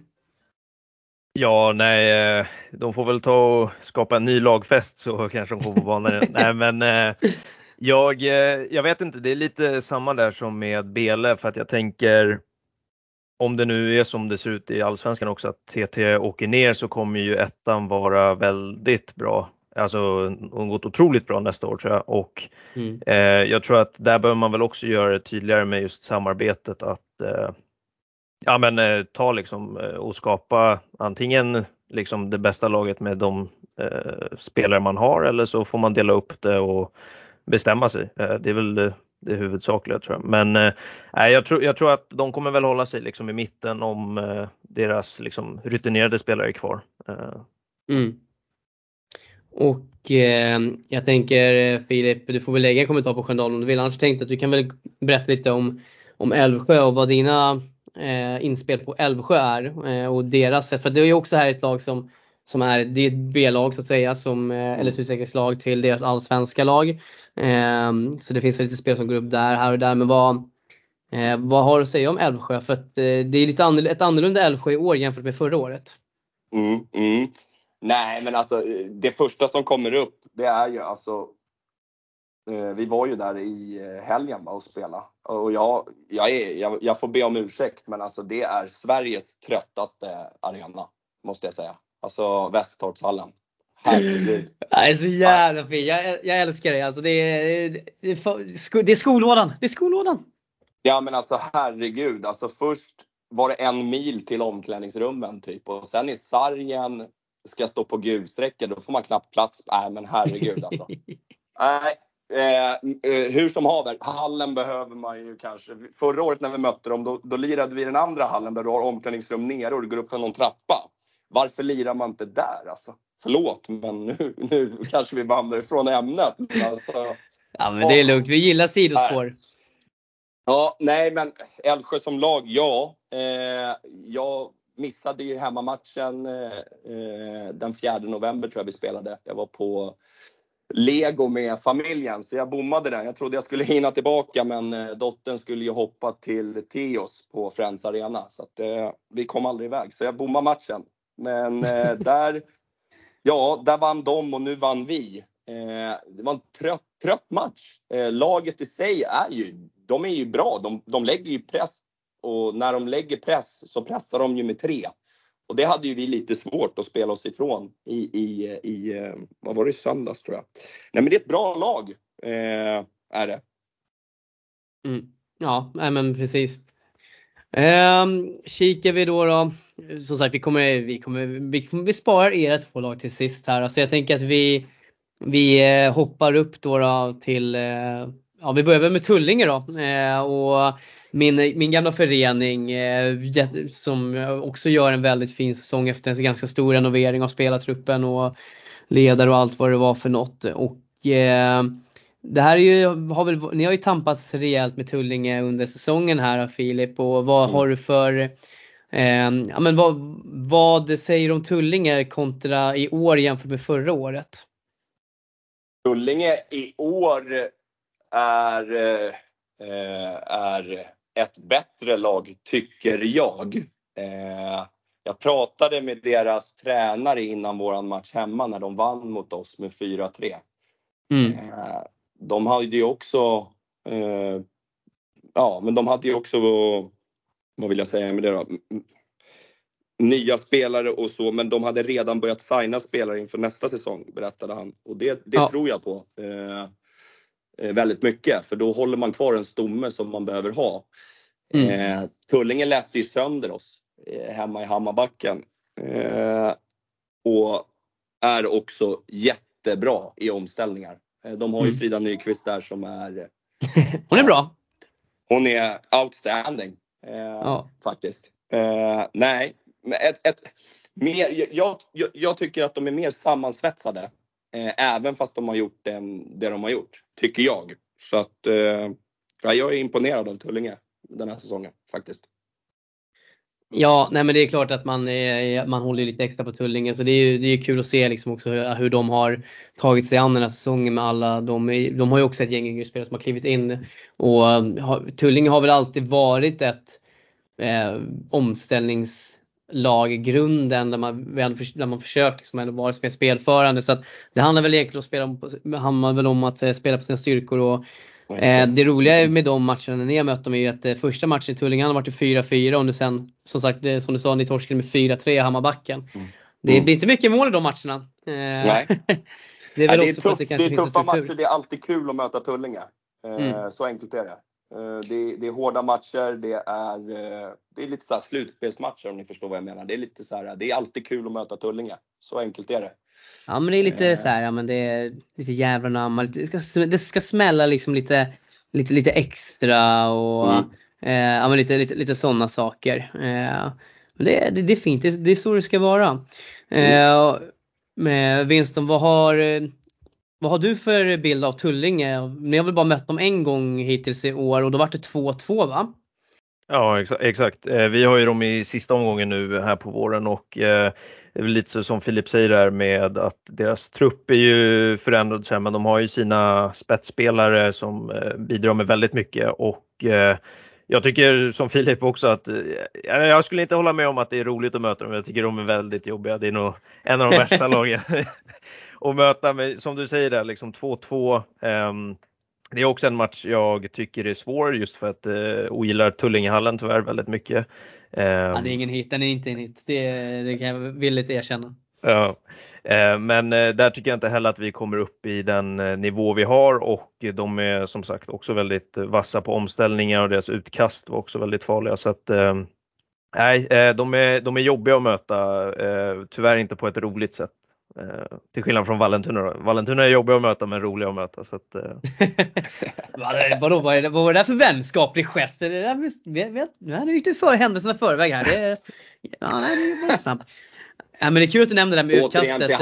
Ja, nej. De får väl ta och skapa en ny lagfest så kanske de går på banan. Nej, men jag vet inte. Det är lite samma där som med Bele, för att jag tänker... Om det nu är som det ser ut i Allsvenskan också att TT åker ner så kommer ju ettan vara väldigt bra. Alltså hon gått otroligt bra nästa år tror jag. Och jag tror att där behöver man väl också göra det tydligare med just samarbetet att ta liksom och skapa antingen liksom det bästa laget med de spelare man har eller så får man dela upp det och bestämma sig. Det är väl det huvudsakliga tror jag. Men jag tror att de kommer väl hålla sig liksom i mitten om deras liksom rutinerade spelare är kvar. Och jag tänker Filip, du får väl lägga en kommentar på Sköndal om du vill. Annars tänkte att du kan väl berätta lite om Älvsjö och vad dina inspel på Älvsjö är och deras sätt. För det är ju också här ett lag som är det är ett B-lag så att säga som, eller ett utvecklingslag till deras allsvenska lag. Så det finns väl lite spel som går upp där här och där. Men vad har du att säga om Älvsjö? För att det är lite ett annorlunda Älvsjö i år jämfört med förra året. Nej men alltså det första som kommer upp det är ju alltså vi var ju där i helgen och spela. Och jag får be om ursäkt men alltså det är Sveriges tröttaste arena måste jag säga. Alltså Västertorpshallen. Herregud. Det är så jävla fint. Jag älskar det. Alltså det är skolådan. Det är skolådan. Ja men alltså herregud. Alltså först var det 1 mil till omklädningsrummen typ. Och sen i sargen ska stå på gulsträckor. Då får man knappt plats. Nej men herregud alltså. Nej. Hur som haver. Hallen behöver man ju kanske. Förra året när vi mötte dem. Då lirade vi den andra hallen. Där du har omklädningsrum nere. Och du går upp för någon trappa. Varför lirar man inte där alltså? Förlåt, men nu kanske vi vandrar ifrån ämnet. Alltså, ja, men det är lugnt. Vi gillar sidospår. Ja, nej, men Älvsjö som lag, ja. Jag missade ju hemmamatchen den 4 november tror jag vi spelade. Jag var på Lego med familjen, så jag bommade den. Jag trodde jag skulle hinna tillbaka, men dottern skulle ju hoppa till Teos på Friends Arena. Så att, vi kom aldrig iväg, så jag bommade matchen. Men där vann de och nu vann vi. Det var en trött match. Laget i sig de är ju bra. De lägger ju press. Och när de lägger press så pressar de ju med 3. Och det hade ju vi lite svårt att spela oss ifrån i vad var det söndags tror jag. Nej men det är ett bra lag är det. Ja men precis. Kikar vi då som sagt vi sparar era 2 lag till sist här. Så alltså jag tänker att vi hoppar upp då till vi börjar med Tullinge då och min gamla förening som också gör en väldigt fin säsong efter en ganska stor renovering av spelartruppen och ledare och allt vad det var för något. Och det här är ju, ni har ju tampats rejält med Tullinge under säsongen här Filip, och vad har du för vad säger du om Tullinge kontra i år jämfört med förra året? Tullinge i år är ett bättre lag tycker jag. Jag pratade med deras tränare innan våran match hemma när de vann mot oss med 4-3. De hade ju också vad vill jag säga med det då? Nya spelare och så, men de hade redan börjat signa spelare inför nästa säsong, berättade han. Och det tror jag på väldigt mycket, för då håller man kvar en stomme som man behöver ha. Tullinge läste ju sönder oss hemma i Hammarbacken och är också jättebra i omställningar. De har ju Frida Nyqvist där som är hon är bra. Hon är outstanding faktiskt. Nej, men mer, jag tycker att de är mer sammansvetsade även fast de har gjort det de har gjort, tycker jag. Så att jag är imponerad av Tullinge den här säsongen faktiskt. Ja, nej, men det är klart att man håller lite extra på Tullinge. Så det är kul att se liksom också hur de har tagit sig an den här säsongen med alla. De har ju också ett gäng yngre spelare som har klivit in. Och Tullinge har väl alltid varit ett omställningslag i grunden, där man försökt liksom vara spelförande. Så att det handlar väl egentligen om att spela på sina styrkor. Och det roliga med de matcherna ni har mött dem är ju att första matchen i Tullinge har varit 4-4 och nu sen, som sagt, som du sa, ni torskade med 4-3 i Hammarbacken. Det blir inte mycket mål i de matcherna. Nej. Det är väl också tufft, det är tuffa matcher, det är alltid kul att möta Tullinge. Så enkelt är det. Det är hårda matcher, det är lite så här slutspelsmatcher, om ni förstår vad jag menar. Det är lite så här, det är alltid kul att möta Tullinge. Så enkelt är det. Ja, men det är lite så här, ja, men det är lite jävla namn. Det ska smälla liksom lite extra och ja, men lite sådana saker. Det är fint, det är så det ska vara. Med Winston, vad har du för bild av Tullinge? Ni har väl bara mött dem en gång hittills i år och då var det 2-2, va? Ja, exakt. Vi har ju dem i sista omgången nu här på våren och det är väl lite så som Filip säger där med att deras trupp är ju förändrad så här, men de har ju sina spetsspelare som bidrar med väldigt mycket och jag tycker som Filip också att jag skulle inte hålla med om att det är roligt att möta dem, men jag tycker de är väldigt jobbiga. Det är nog en av de värsta lagen att möta med, som du säger där, liksom 2-2. Det är också en match jag tycker är svår just för att ogillar Tullingehallen tyvärr väldigt mycket. Ja, det är ingen hit, den är inte en hit. Det kan jag villigt erkänna. Ja, men där tycker jag inte heller att vi kommer upp i den nivå vi har och de är som sagt också väldigt vassa på omställningar och deras utkast var också väldigt farliga. Så att nej, de är jobbiga att möta, tyvärr inte på ett roligt sätt. Till skillnad från Vallentuna då. Vallentuna är jobbig att möta men rolig att möta så att, vad var det där för vänskaplig gest? Det där, nu är det ju inte för händelserna förväg här. Det är bara snabbt. Ja, men det är kul att du nämnde det där med utkastet.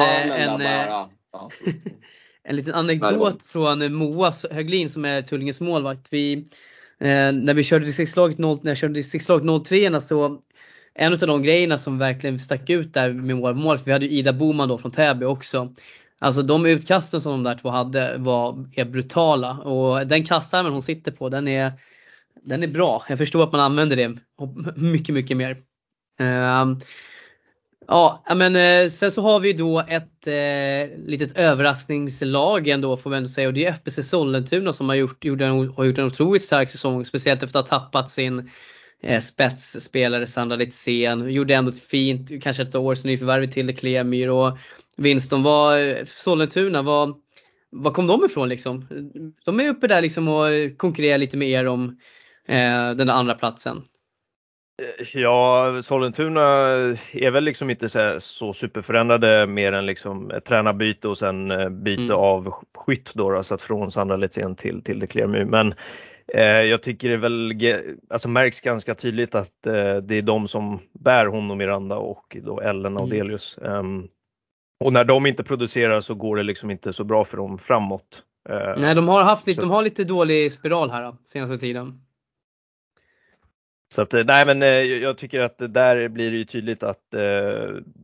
En liten anekdot från Moas Höglin som är Tullinges målvakt. När vi körde distriktslaget 03 så en av de grejerna som verkligen stack ut där med våra mål, för vi hade ju Ida Boman då från Täby också. Alltså de utkasten som de där två hade är brutala. Och den kastarmen hon sitter på, den är bra. Jag förstår att man använder det mycket, mycket mer. Ja, men sen så har vi då ett litet överraskningslag ändå, får man ändå säga. Och det är FBC Sollentuna som har gjort en otroligt stark säsong. Speciellt efter att ha tappat sin spetsspelare Sandra Litcen. Gjorde ändå ett fint, kanske ett år sedan nyförvärvet till Declermy och Winston. Sollentuna, vad kom de ifrån liksom? De är uppe där liksom och konkurrerar lite med er om den där andra platsen. Ja, Sollentuna är väl liksom inte så superförändrade mer än liksom tränarbyte och sen byte av skytt då, alltså från Sandra Litcen till Declermy. Men jag tycker det är väl, alltså märks ganska tydligt att det är de som bär hon och Miranda och då Ellen och Delius. Och när de inte producerar så går det liksom inte så bra för dem framåt. Nej, de har lite dålig spiral här då, senaste tiden. Så att, nej, men jag tycker att där blir det ju tydligt att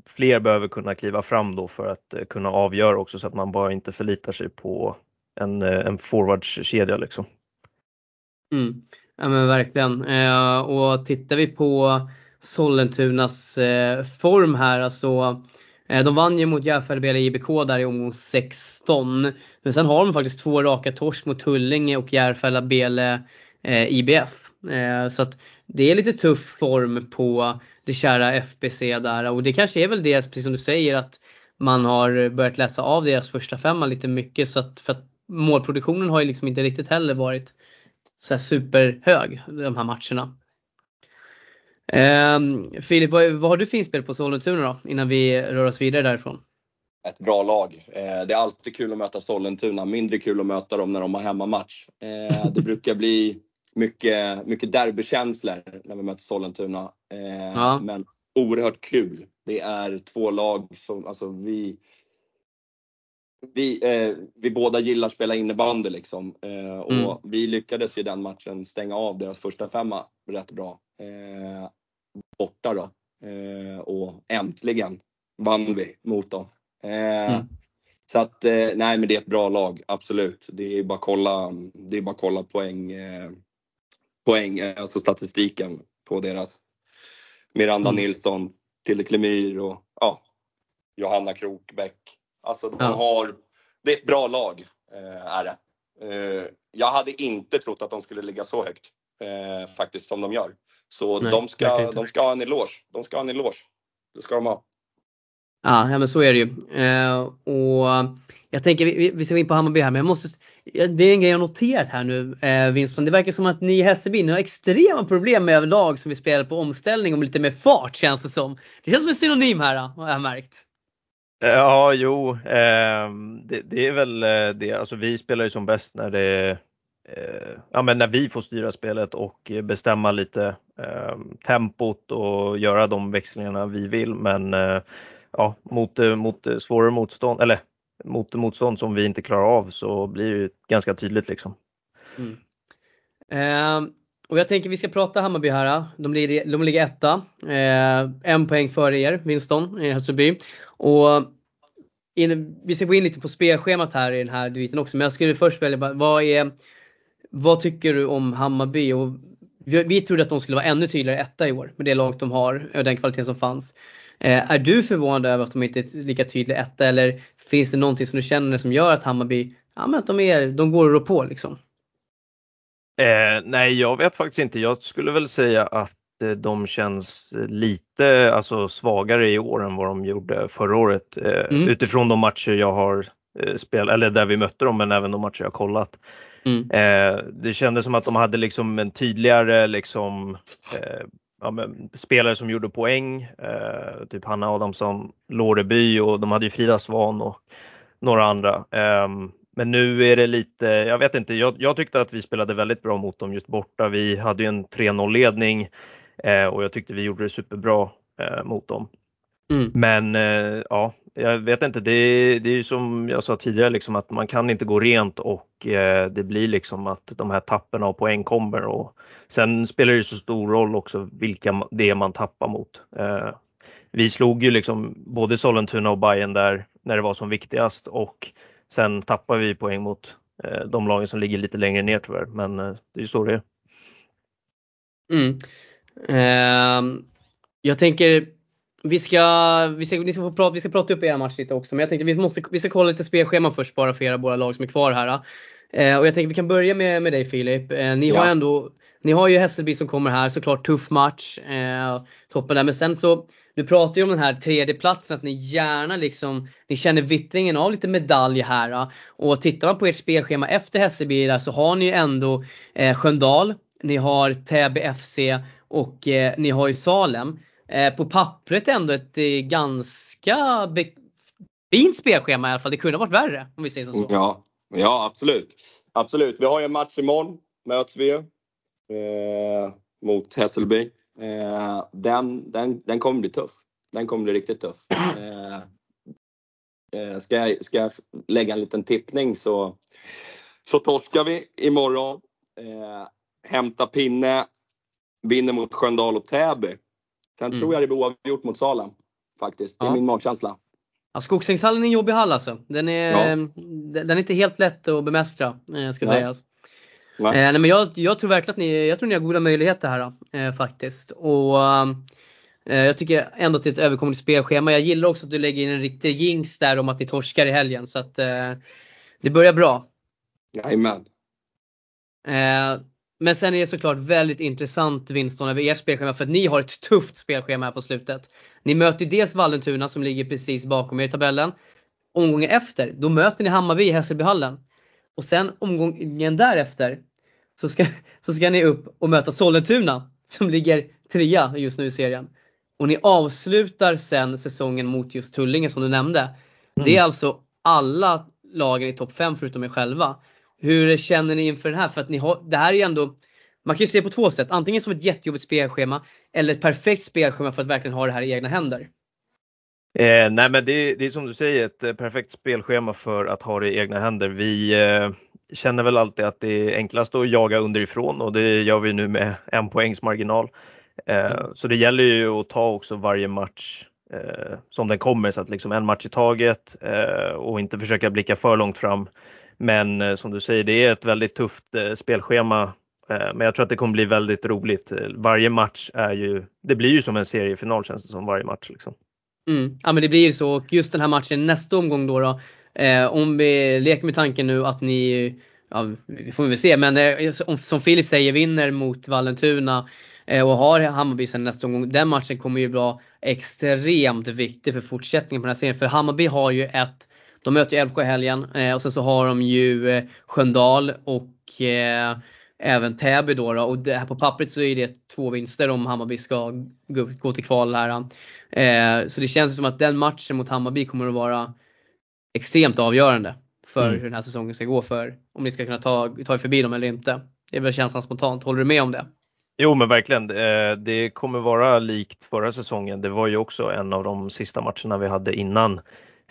fler behöver kunna kliva fram då för att kunna avgöra också, så att man bara inte förlitar sig på en forwardskedja liksom. Ja, men verkligen. Och tittar vi på Sollentunas form här, alltså De vann ju mot Järfälla BLS IBK där i omgång 16. Men sen har de faktiskt 2 raka torsk mot Tullinge och Järfälla BLS IBF. Så att det är lite tuff form på det kära FBC där. Och det kanske är väl det, precis som du säger, att man har börjat läsa av deras första femma lite mycket. Så att, för att målproduktionen har ju liksom inte riktigt heller varit så här superhög de här matcherna. Filip, vad har du finspel på Sollentuna då, innan vi rör oss vidare därifrån? Ett bra lag. Det är alltid kul att möta Sollentuna. Mindre kul att möta dem när de har hemmamatch. Det brukar bli mycket, mycket derbykänslor när vi möter Sollentuna. Ja. Men oerhört kul. Det är 2 lag som, alltså vi båda gillar att spela innebandy liksom. Och vi lyckades ju den matchen stänga av deras första femma rätt bra. Borta då. Och äntligen vann vi mot dem. Så att, nej men det är ett bra lag, absolut. Det är bara att kolla, poäng, alltså statistiken på deras Miranda Nilsson, Declermy och Johanna Krokbäck. Alltså de har, det är ett bra lag är det. Jag hade inte trott att de skulle ligga så högt faktiskt som de gör. Så nej, de ska ha en eloge. Det ska de ha. Ja, men så är det ju. Och jag tänker, vi ska in på Hammarby här, men det är en grej jag noterat här nu, Winston. Det verkar som att ni i Hässelby har extrema problem med överlag som vi spelar på omställning och lite mer fart, känns det som. Det känns som en synonym här, har jag märkt. Ja, jo. Det är väl det. Alltså, vi spelar ju som bäst när det... Ja, men när vi får styra spelet och bestämma lite tempot och göra de växlingarna vi vill, men ja, mot svårare motstånd, eller mot motstånd som vi inte klarar av, så blir det ganska tydligt liksom. Och jag tänker vi ska prata Hammarby här. De ligger etta, 1 poäng före er, Winston, i Hässelby. Och vi ska gå in lite på spelschemat här i den här biten också, men jag skulle först välja, vad tycker du om Hammarby? Och vi trodde att de skulle vara ännu tydligare etta i år med det lag de har och den kvalitet som fanns. Är du förvånad över att de inte är lika tydliga etta, eller finns det någonting som du känner som gör att Hammarby, ja, men att de går och rå på liksom? Nej, jag vet faktiskt inte. Jag skulle väl säga att de känns lite, alltså, svagare i år än vad de gjorde förra året. Utifrån de matcher jag har spelat, eller där vi mötte dem, men även de matcher jag har kollat. Det kändes som att de hade liksom en tydligare liksom, spelare som gjorde poäng, typ Hanna Adamsson, Låreby, och de hade ju Frida Svan och några andra. Men nu är det lite, jag vet inte, jag tyckte att vi spelade väldigt bra mot dem just borta. Vi hade ju en 3-0-ledning och jag tyckte vi gjorde det superbra mot dem. Men ja, jag vet inte, det är ju som jag sa tidigare liksom, att man kan inte gå rent och det blir liksom att de här tapparna av poäng kommer, och sen spelar det ju så stor roll också vilka det är man tappar mot. Vi slog ju liksom både Sollentuna och Bayern där när det var som viktigast, och sen tappar vi poäng mot de lagen som ligger lite längre ner tyvärr, men det är ju så det är. Jag tänker... Vi ska prata upp era match lite också, men jag tänkte vi ska kolla lite spelschema först, bara för era båda lag som är kvar här. Och jag tänker vi kan börja med dig, Filip. Ni har ju Hässelby som kommer här, såklart tuff match, toppen där. Men sen så, du pratar ju om den här tredje platsen, att ni gärna liksom, ni känner vittringen av lite medalj här. Och tittar man på ert spelschema efter Hässelby där, så har ni ju ändå Sköndal, ni har Täby FC och ni har ju Salem. På pappret ändå ett ganska fint spelschema i alla fall. Det kunde ha varit värre, om vi säger så. Ja, absolut. Vi har ju en match imorgon, möts vi mot Hässelby. Den kommer bli tuff. Den kommer bli riktigt tuff. Ska jag lägga en liten tippning, så torskar vi imorgon. Hämta pinne, vinner mot Sköndal och Täby. Sen tror jag det blir oavgjort mot Salem faktiskt. Det är min magkänsla. Ja, Skogsängshallen är en jobbig hall alltså. Den är inte helt lätt att bemästra, ska sägas. Nej, men jag tror verkligen att ni har goda möjligheter här faktiskt. Och Jag tycker ändå till ett överkomligt spelschema. Jag gillar också att du lägger in en riktig jinx där om att ni torskar i helgen. Så att det börjar bra. Jajamän. Men sen är det såklart väldigt intressant, Winston, över ert spelschema. För att ni har ett tufft spelschema här på slutet. Ni möter dels Vallentuna som ligger precis bakom er i tabellen. Omgången efter, då möter ni Hammarby i Hässelbyhallen. Och sen omgången därefter så ska ni upp och möta Sollentuna som ligger trea just nu i serien. Och ni avslutar sen säsongen mot just Tullinge som du nämnde. Det är alltså alla lagen i topp 5 förutom er själva. Hur känner ni inför den här? För att ni har, det här är ju ändå, man kan ju se på två sätt. Antingen som ett jättejobbigt spelschema eller ett perfekt spelschema för att verkligen ha det här i egna händer. Nej, men det är som du säger, ett perfekt spelschema för att ha det i egna händer. Vi känner väl alltid att det är enklast att jaga underifrån, och det gör vi nu med en poängs marginal. Så det gäller ju att ta också varje match som den kommer, så att liksom en match i taget och inte försöka blicka för långt fram. Men som du säger, det är ett väldigt tufft spelschema. Men jag tror att det kommer bli väldigt roligt. Varje match blir ju som en seriefinal, känns det som, varje match liksom. Ja, men det blir ju så. Och just den här matchen nästa omgång då om vi leker med tanken nu att ni, ja, får vi se, men som Filip säger, vinner mot Vallentuna och har Hammarby sen nästa omgång. Den matchen kommer ju vara extremt viktig för fortsättningen på den här serien. För Hammarby har ju de möter ju Älvsjö helgen, och sen så har de ju Sköndal och även Täby då. Och det här på pappret så är det 2 vinster om Hammarby ska gå till kval här. Så det känns som att den matchen mot Hammarby kommer att vara extremt avgörande för hur den här säsongen ska gå, för om ni ska kunna ta er förbi dem eller inte. Det är väl känslan spontant. Håller du med om det? Jo, men verkligen. Det kommer vara likt förra säsongen. Det var ju också en av de sista matcherna vi hade innan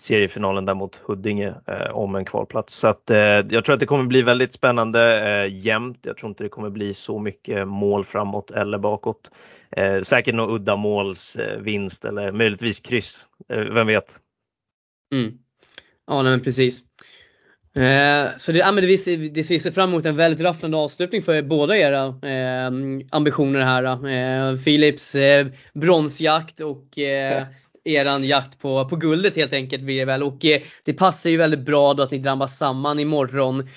seriefinalen där mot Huddinge om en kvalplats. Så att, jag tror att det kommer bli väldigt spännande, jämnt. Jag tror inte det kommer bli så mycket mål framåt eller bakåt. Säkert någon uddamålsvinst eller möjligtvis kryss. Vem vet? Ja, nej, men precis. Så det ser fram emot en väldigt rafflande avslutning för båda era ambitioner här. Philips bronsjakt och eran jakt på guldet helt enkelt blir det väl. Och det passar ju väldigt bra då att ni drabbas samman imorgon.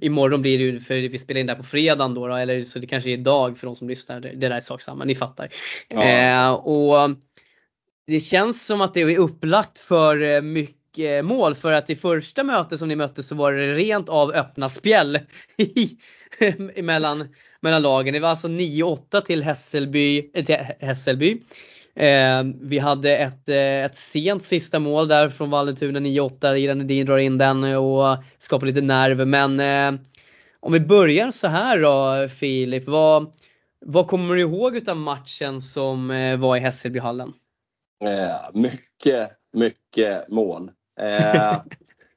Imorgon blir det ju, för vi spelar in där på fredagen då, eller så det kanske är idag för de som lyssnar. Det där är sak samma, ni fattar. Ja. Och det känns som att det är upplagt för mycket mål, för att i första mötet som ni mötte så var det rent av öppna spjäll mellan lagen. Det var alltså 9-8 till Hässelby. Vi hade ett sent sista mål där från Vallentuna, 9-8. Iran Edin drar in den och skapar lite nerv. Men om vi börjar så här då, Filip, vad kommer du ihåg utav matchen som var i Hässelbyhallen? Mycket mål.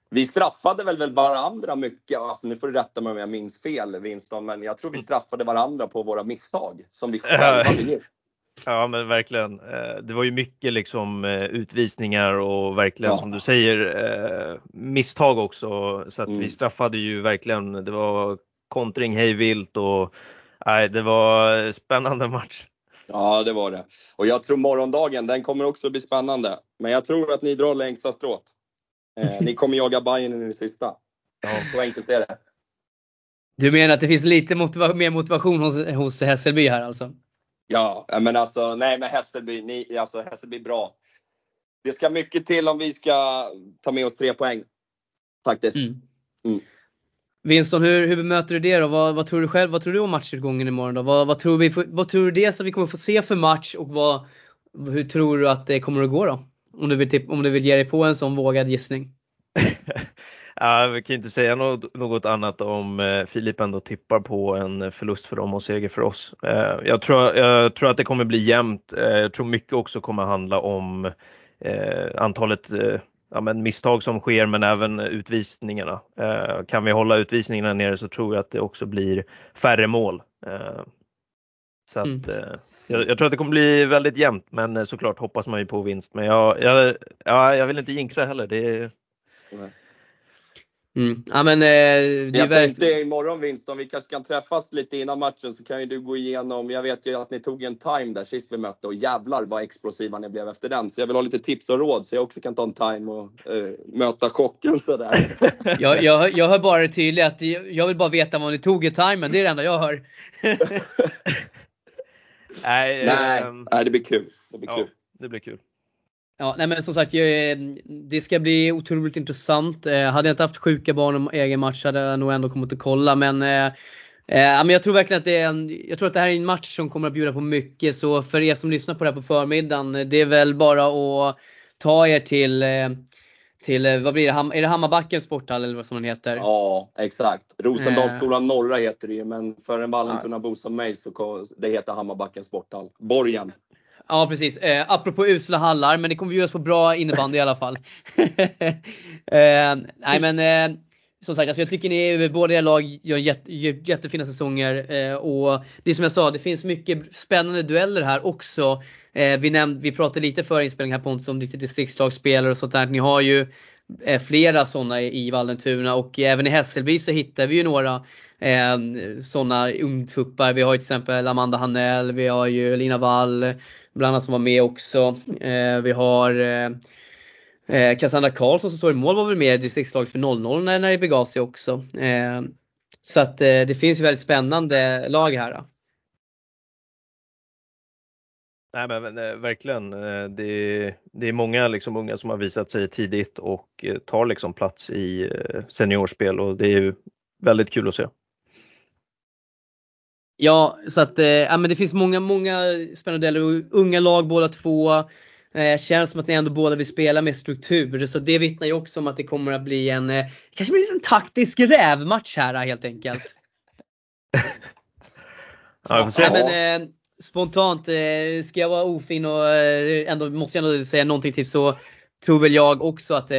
Vi straffade väl varandra mycket. Alltså, nu får du rätta mig om jag minns fel, Winston, men jag tror vi straffade varandra på våra misstag som vi själva gjort. Ja, men verkligen. Det var ju mycket liksom utvisningar och verkligen, som du säger, misstag också. Så att vi straffade ju verkligen. Det var kontring hejvilt och det var spännande match. Ja, det var det. Och jag tror morgondagen, den kommer också bli spännande. Men jag tror att ni drar längsta stråt. Ni kommer jaga Bayern i det sista. Ja, så enkelt är det. Du menar att det finns lite mer motivation hos Hässelby här alltså? Ja, men alltså, nej, men Hässelby är bra. Det ska mycket till om vi ska ta med oss 3 poäng. Faktiskt. Winston, hur bemöter du det då? Vad tror du själv? Vad tror du om matchutgången imorgon då? Vad tror du det som vi kommer få se för match? Och hur tror du att det kommer att gå då? Om du vill ge dig på en sån vågad gissning. Ja, vi kan ju inte säga något annat om Filip ändå tippar på en förlust för dem och seger för oss. Jag tror att det kommer bli jämnt. Jag tror mycket också kommer handla om antalet... misstag som sker, men även utvisningarna. Kan vi hålla utvisningarna nere så tror jag att det också blir färre mål. Så att, jag tror att det kommer bli väldigt jämnt, men såklart hoppas man ju på vinst. Men jag vill inte jinxa heller. Det är... Ja, men, det jag tänkte imorgon, Winston, vi kanske kan träffas lite innan matchen, så kan ju du gå igenom. Jag vet ju att ni tog en time där sist vi mötte, och jävlar vad explosiva ni blev efter den. Så jag vill ha lite tips och råd så jag också kan ta en time och möta kocken sådär. jag hör bara det tydligt att jag vill bara veta vad ni tog i timen. Det är det enda jag hör. Nej, det blir kul. Det blir kul. Ja, nej men som sagt, det ska bli otroligt intressant. Hade jag inte haft sjuka barn om egen match hade jag nog ändå kommit att kolla. Men jag tror verkligen att det här är en match som kommer att bjuda på mycket. Så för er som lyssnar på det här på förmiddagen, det är väl bara att ta er till vad blir det? Är det Hammarbackens sporthall eller vad som den heter? Ja, exakt. Rosendalsskolan norra heter det ju, men för en Vallentuna-bo som mig så det heter Hammarbackens sporthall. Borgen. Ja, precis. Apropå usla hallar, men det kommer bjudas på bra innebandy i alla fall. Nej, men som sagt, alltså, jag tycker ni båda era lag gör jättefina säsonger. Och det är som jag sa, det finns mycket spännande dueller här också. Vi pratade lite för inspelning här, Pontus, om lite distriktslagsspelare och sånt där. Ni har ju flera sådana i Vallentuna, och även i Hässelby så hittar vi ju några sådana ungtuppar. Vi har ju till exempel Amanda Hanell, vi har ju Lina Wall bland annat som var med också. Vi har Cassandra Karlsson som står i mål, var väl med i distriktslag för 0-0 när det begav sig också. Så att det finns ju väldigt spännande lag här då. Nej, men verkligen, det är många liksom unga som har visat sig tidigt och tar liksom plats i seniorspel, och det är ju väldigt kul att se. Ja, så att men det finns många spännande delar. Unga lag båda två. Känns som att ni ändå båda vill spela med struktur, så det vittnar ju också om att det kommer att bli en taktisk rävmatch här helt enkelt. Ja, men spontant, ska jag vara ofin och måste jag ändå säga någonting till, så tror väl jag också att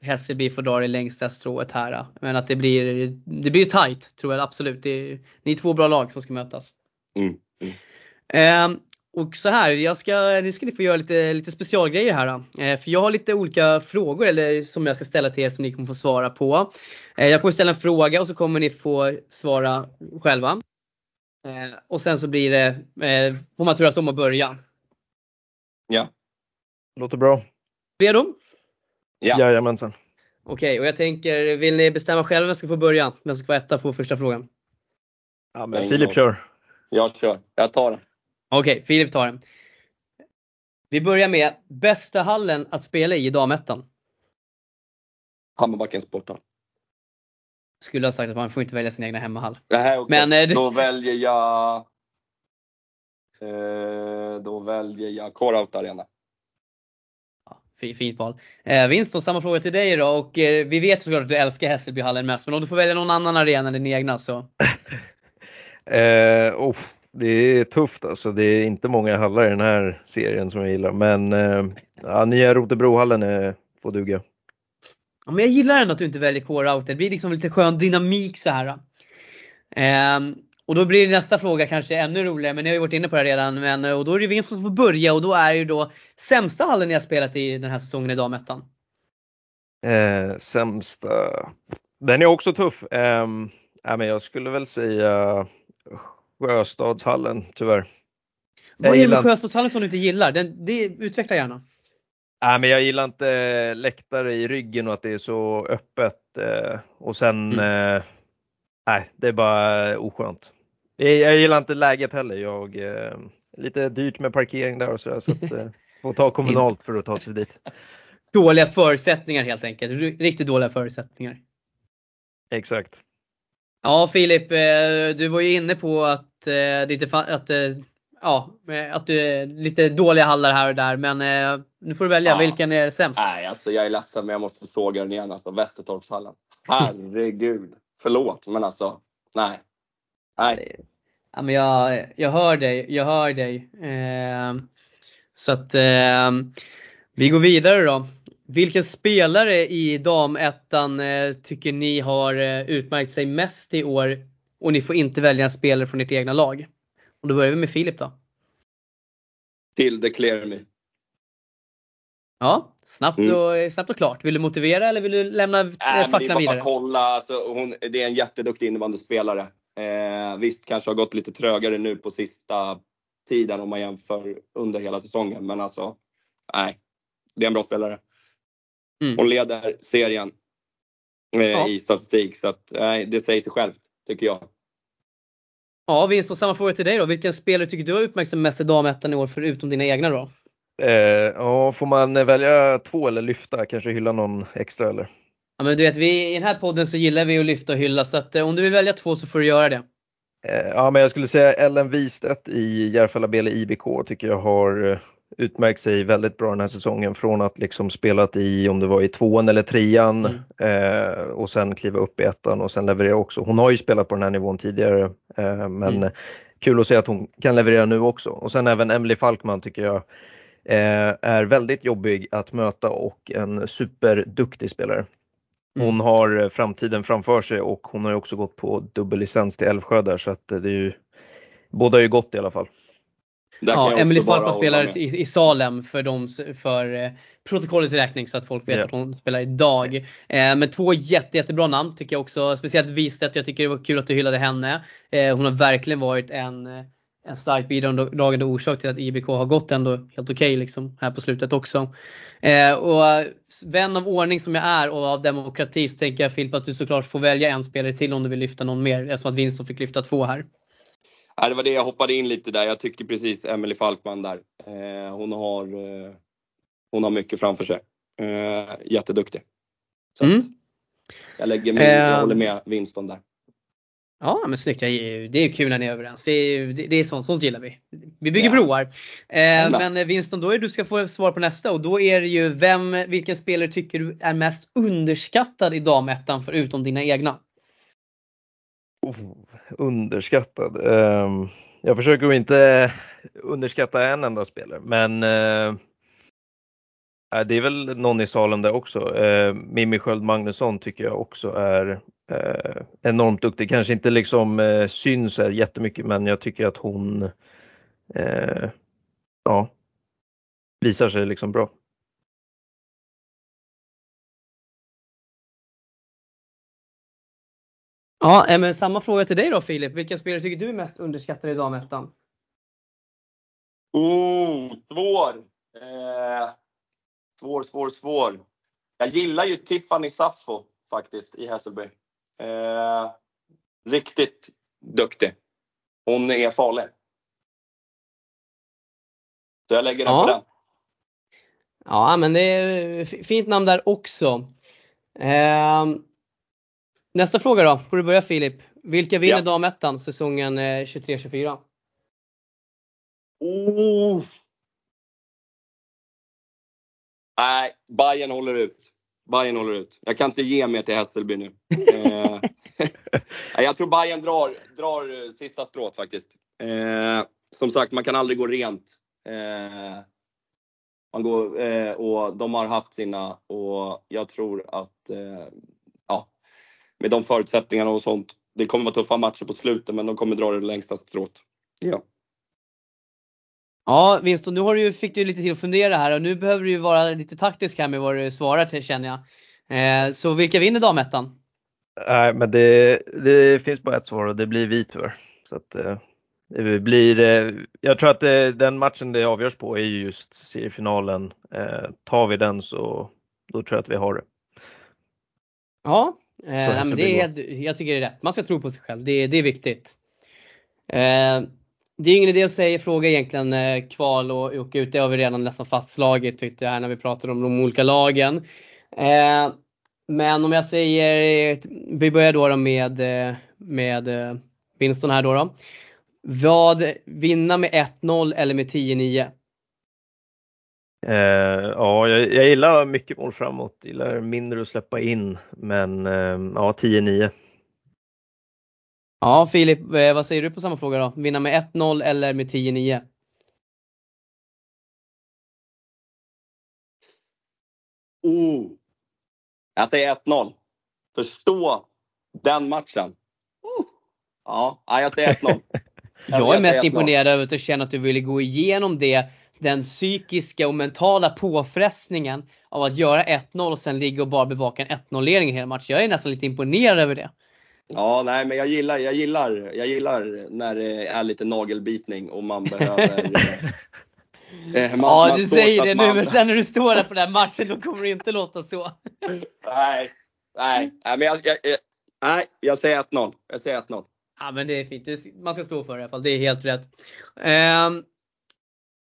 Hässelby får dra det längsta strået här. Men att det blir tajt, tror jag absolut. Ni är två bra lag som ska mötas. Och så här, nu ska ni få göra lite specialgrejer här då. För jag har lite olika frågor som jag ska ställa till er som ni kommer få svara på. Jag kommer ställa en fråga och så kommer ni få svara själva. Och sen så blir det får man turas om att börja. Ja. Låter bra. Redo? Ja. Jajamensan. Okej, och jag tänker, vill ni bestämma själva vem ska få börja? Vem ska få etta på första frågan? Ja, men Filip kör. Jag kör. Jag tar den. Okej, Filip tar den. Vi börjar med bästa hallen att spela i damettan. Hammarbackens sporthall. Skulle ha sagt att man får inte välja sin egna hemmahall. Nej, okay. Men då väljer jag Coreout Arena. Ja, fint val. Winston, samma fråga till dig då, och vi vet såklart att du älskar Hässelbyhallen mest, men om du får välja någon annan arena än din egna så. Det är tufft alltså. Det är inte många hallar i den här serien som jag gillar, men nya Rotebrohallen får duga. Ja, men jag gillar ändå att du inte väljer core-out. Det blir liksom lite skön dynamik så här. Och då blir nästa fråga kanske ännu roligare. Men jag har ju varit inne på det redan. Och då är det Winston som får börja. Och då är ju då sämsta hallen jag har spelat i den här säsongen i damettan. Sämsta. Den är också tuff. Men jag skulle väl säga Sjöstadshallen tyvärr. Vad är det med Sjöstadshallen som du inte gillar? Det utvecklar gärna. Nej, men jag gillar inte läktare i ryggen och att det är så öppet. Och sen, det är bara oskönt. Jag gillar inte läget heller. Jag är lite dyrt med parkering där och så att får ta kommunalt för att ta sig dit. Dåliga förutsättningar helt enkelt. Riktigt dåliga förutsättningar. Exakt. Ja, Filip, du var ju inne på att du är lite dåliga hallar här och där. Men nu får du välja, vilken är sämst? Nej, alltså jag är ledsen, men jag måste såga den igen. Alltså Västertorpshallen. Herregud. Förlåt, men alltså, nej. Ja, men jag hör dig. Så att vi går vidare då. Vilken spelare i damettan tycker ni har utmärkt sig mest i år? Och ni får inte välja en spelare från ert egna lag. Och då börjar vi med Filip då. Till Declermy. Ja, snabbt och klart. Vill du motivera eller vill du lämna faxen vidare? Det är bara kolla. Alltså, det är en jätteduktig innebandyspelare. Visst, kanske har gått lite trögare nu på sista tiden om man jämför under hela säsongen. Men alltså, nej. Det är en bra spelare. Mm. Hon leder serien i statistik. Så att, det säger sig självt, tycker jag. Ja, Vincent, samma fråga till dig då. Vilken spelare tycker du har utmärkt mest i damettan i år förutom dina egna då? Får man välja två eller lyfta? Kanske hylla någon extra eller? Ja, men du vet, i den här podden så gillar vi att lyfta och hylla. Så att om du vill välja två så får du göra det. Men jag skulle säga Ellen Wistedt i Järfälla Bele IBK tycker jag har utmärkt sig väldigt bra den här säsongen. Från att liksom spelat i, om det var i tvåan eller trean, och sen kliva upp i ettan och sen leverera också. Hon har ju spelat på den här nivån tidigare, men kul att se att hon kan leverera nu också. Och sen även Emily Falkman tycker jag är väldigt jobbig att möta och en superduktig spelare. Hon har framtiden framför sig och hon har ju också gått på dubbellicens till Älvsjö där, så att det är ju, båda är ju gott i alla fall. Ja, Emily Falkman spelar i Salem för protokollets räkning, så att folk vet att hon spelar idag. Men två jättebra namn tycker jag också. Speciellt Wistedt, jag tycker det var kul att du hyllade henne. Hon har verkligen varit en starkt bidragande orsak till att IBK har gått ändå helt okej liksom, här på slutet också. Och vän av ordning som jag är och av demokrati, så tänker jag, Filip, att du såklart får välja en spelare till om du vill lyfta någon mer, eftersom att Vincent fick lyfta två här. Ja, det var det jag hoppade in lite där. Jag tycker precis Emily Falkman där. Hon har mycket framför sig. Jätteduktig. Så jag lägger mig, jag håller med Winston där. Ja, men snyggt. Det är kul när ni är överens. Det är sånt gillar vi. Vi bygger broar. Men Winston, då är du ska få svar på nästa. Och då är det ju vilken spelare tycker du är mest underskattad i damettan förutom dina egna? Underskattad. Jag försöker inte underskatta en enda spelare, men det är väl någon i Salem där också. Mimmi Sköld Magnusson tycker jag också är enormt duktig. Kanske inte liksom syns här jättemycket, men jag tycker att hon visar sig liksom bra. Ja, men samma fråga till dig då, Filip. Vilken spelare tycker du är mest underskattad i damettan? Svår. Svår. Jag gillar ju Tiffany Saffo faktiskt i Hässelby. Riktigt duktig. Hon är farlig. Så jag lägger den på den. Ja, men det är fint namn där också. Nästa fråga då, får du börja, Filip. Vilka vinner damettan säsongen 23-24? Nej, Bayern håller ut. Jag kan inte ge mig till Hässelby nu. Jag tror Bayern drar sista strået faktiskt. Som sagt, man kan aldrig gå rent. Man går, och de har haft sina, och jag tror att med de förutsättningarna och sånt, det kommer vara tuffa matcher på slutet, men de kommer dra det längsta strået. Ja. Ja, Winston, fick du lite till att fundera här, och nu behöver du ju vara lite taktisk här med vad du svarar till, känner jag. Så vilka vinner damettan? Nej, men det finns bara ett svar, och det blir vi tyvärr. Så att det blir, jag tror att den matchen det avgörs på är just seriefinalen. Tar vi den, så då tror jag att vi har det. Ja. Men jag tycker det är rätt. Man ska tro på sig själv, det är viktigt. Det är ingen idé att fråga egentligen kval och ut. Det har vi redan nästan fastslagit, tyckte jag, när vi pratade om de olika lagen. Men om jag säger, vi börjar då med Winston här då. Vad, vinna med 1-0 eller med 10-9? Jag gillar mycket mål framåt. Gillar mindre att släppa in. Men 10-9. Ja, Filip, vad säger du på samma fråga då? Vinna med 1-0 eller med 10-9? Jag säger 1-0. Förstå den matchen. Ja, jag säger 1-0. Jag är mest imponerad över att känna att du ville gå igenom det den psykiska och mentala påfrestningen av att göra 1-0 och sen ligga och bara bevaka en 1-0-ledning hela matchen. Jag är nästan lite imponerad över det. Ja, nej, men jag gillar när det är lite nagelbitning och man behöver... ja, du säger det nu, men sen när du står där på den här matchen, då kommer det inte låta så. Jag säger 1-0. Ja, men det är fint. Man ska stå för det i alla fall. Det är helt rätt.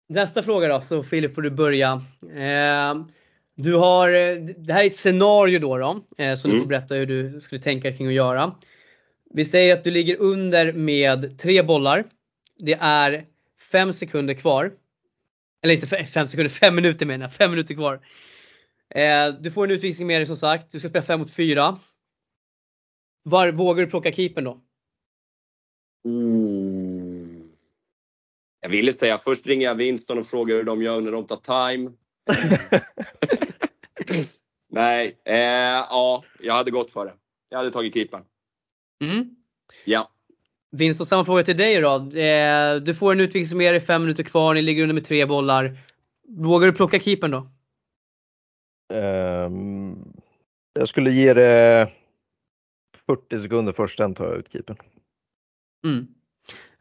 Nästa fråga då. Så Filip, får du börja. Du har, det här är ett scenario då så du får berätta hur du skulle tänka kring att göra. Vi säger att du ligger under med 3 bollar. Det är 5 sekunder kvar. Eller inte 5 sekunder, 5 minuter menar jag. 5 minuter kvar. Du får en utvisning med dig som sagt. Du ska spela 5 mot 4. Var vågar du plocka keepern då? Jag ville säga, först ringer jag Winston och frågar hur de gör när de tar time. Nej, ja, jag hade gått för det. Jag hade tagit keepern. Ja. Winston, samma fråga till dig då. Du får en utvisning med dig, 5 minuter kvar. Ni ligger under med 3 bollar. Vågar du plocka keepern då? Jag skulle ge det 40 sekunder först, sen tar jag ut keepern.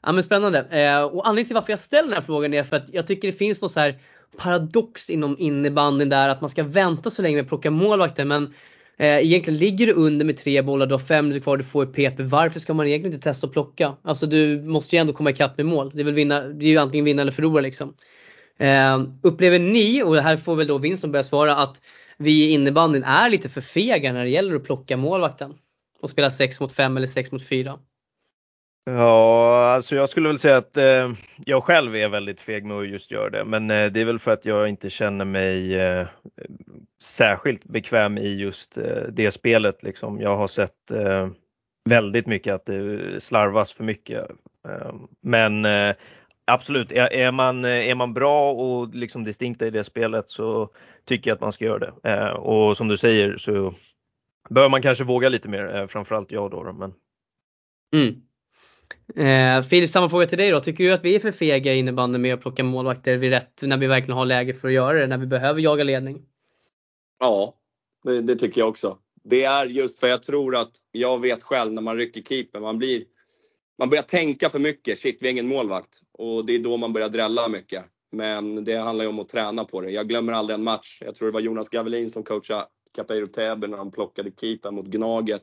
Ja, men spännande. Och anledningen till varför jag ställer den här frågan är för att jag tycker det finns någon så här paradox inom innebandyn där, att man ska vänta så länge med att plocka målvakter. Men egentligen ligger du under med 3 bollar, du har 5 minuter kvar, du får PP. Varför ska man egentligen inte testa att plocka? Alltså du måste ju ändå komma ikapp med mål. Det är väl vinna, det är ju antingen vinna eller förlora liksom. Upplever ni, och det här får väl då Winston börja svara, att vi i innebandyn är lite för fega när det gäller att plocka målvakten och spela 6 mot 5 eller 6 mot 4? Ja, alltså jag skulle väl säga att jag själv är väldigt feg med att just göra det. Men det är väl för att jag inte känner mig särskilt bekväm i just det spelet liksom. Jag har sett väldigt mycket att det slarvas för mycket. Men absolut, är man bra och liksom distinkta i det spelet, så tycker jag att man ska göra det. Och som du säger så bör man kanske våga lite mer, framförallt jag då. Men... Filip, samma fråga till dig då. Tycker du att vi är för fega innebandy med att plocka målvakter vid rätt, när vi verkligen har läge för att göra det, när vi behöver jaga ledning? Ja, det tycker jag också. Det är just för jag tror att jag vet själv när man rycker keeper, man börjar tänka för mycket. Shit, vi är ingen målvakt. Och det är då man börjar drälla mycket. Men det handlar ju om att träna på det. Jag glömmer aldrig en match. Jag tror det var Jonas Gavelin som coachade Kapeiro Täby när han plockade keeper mot Gnaget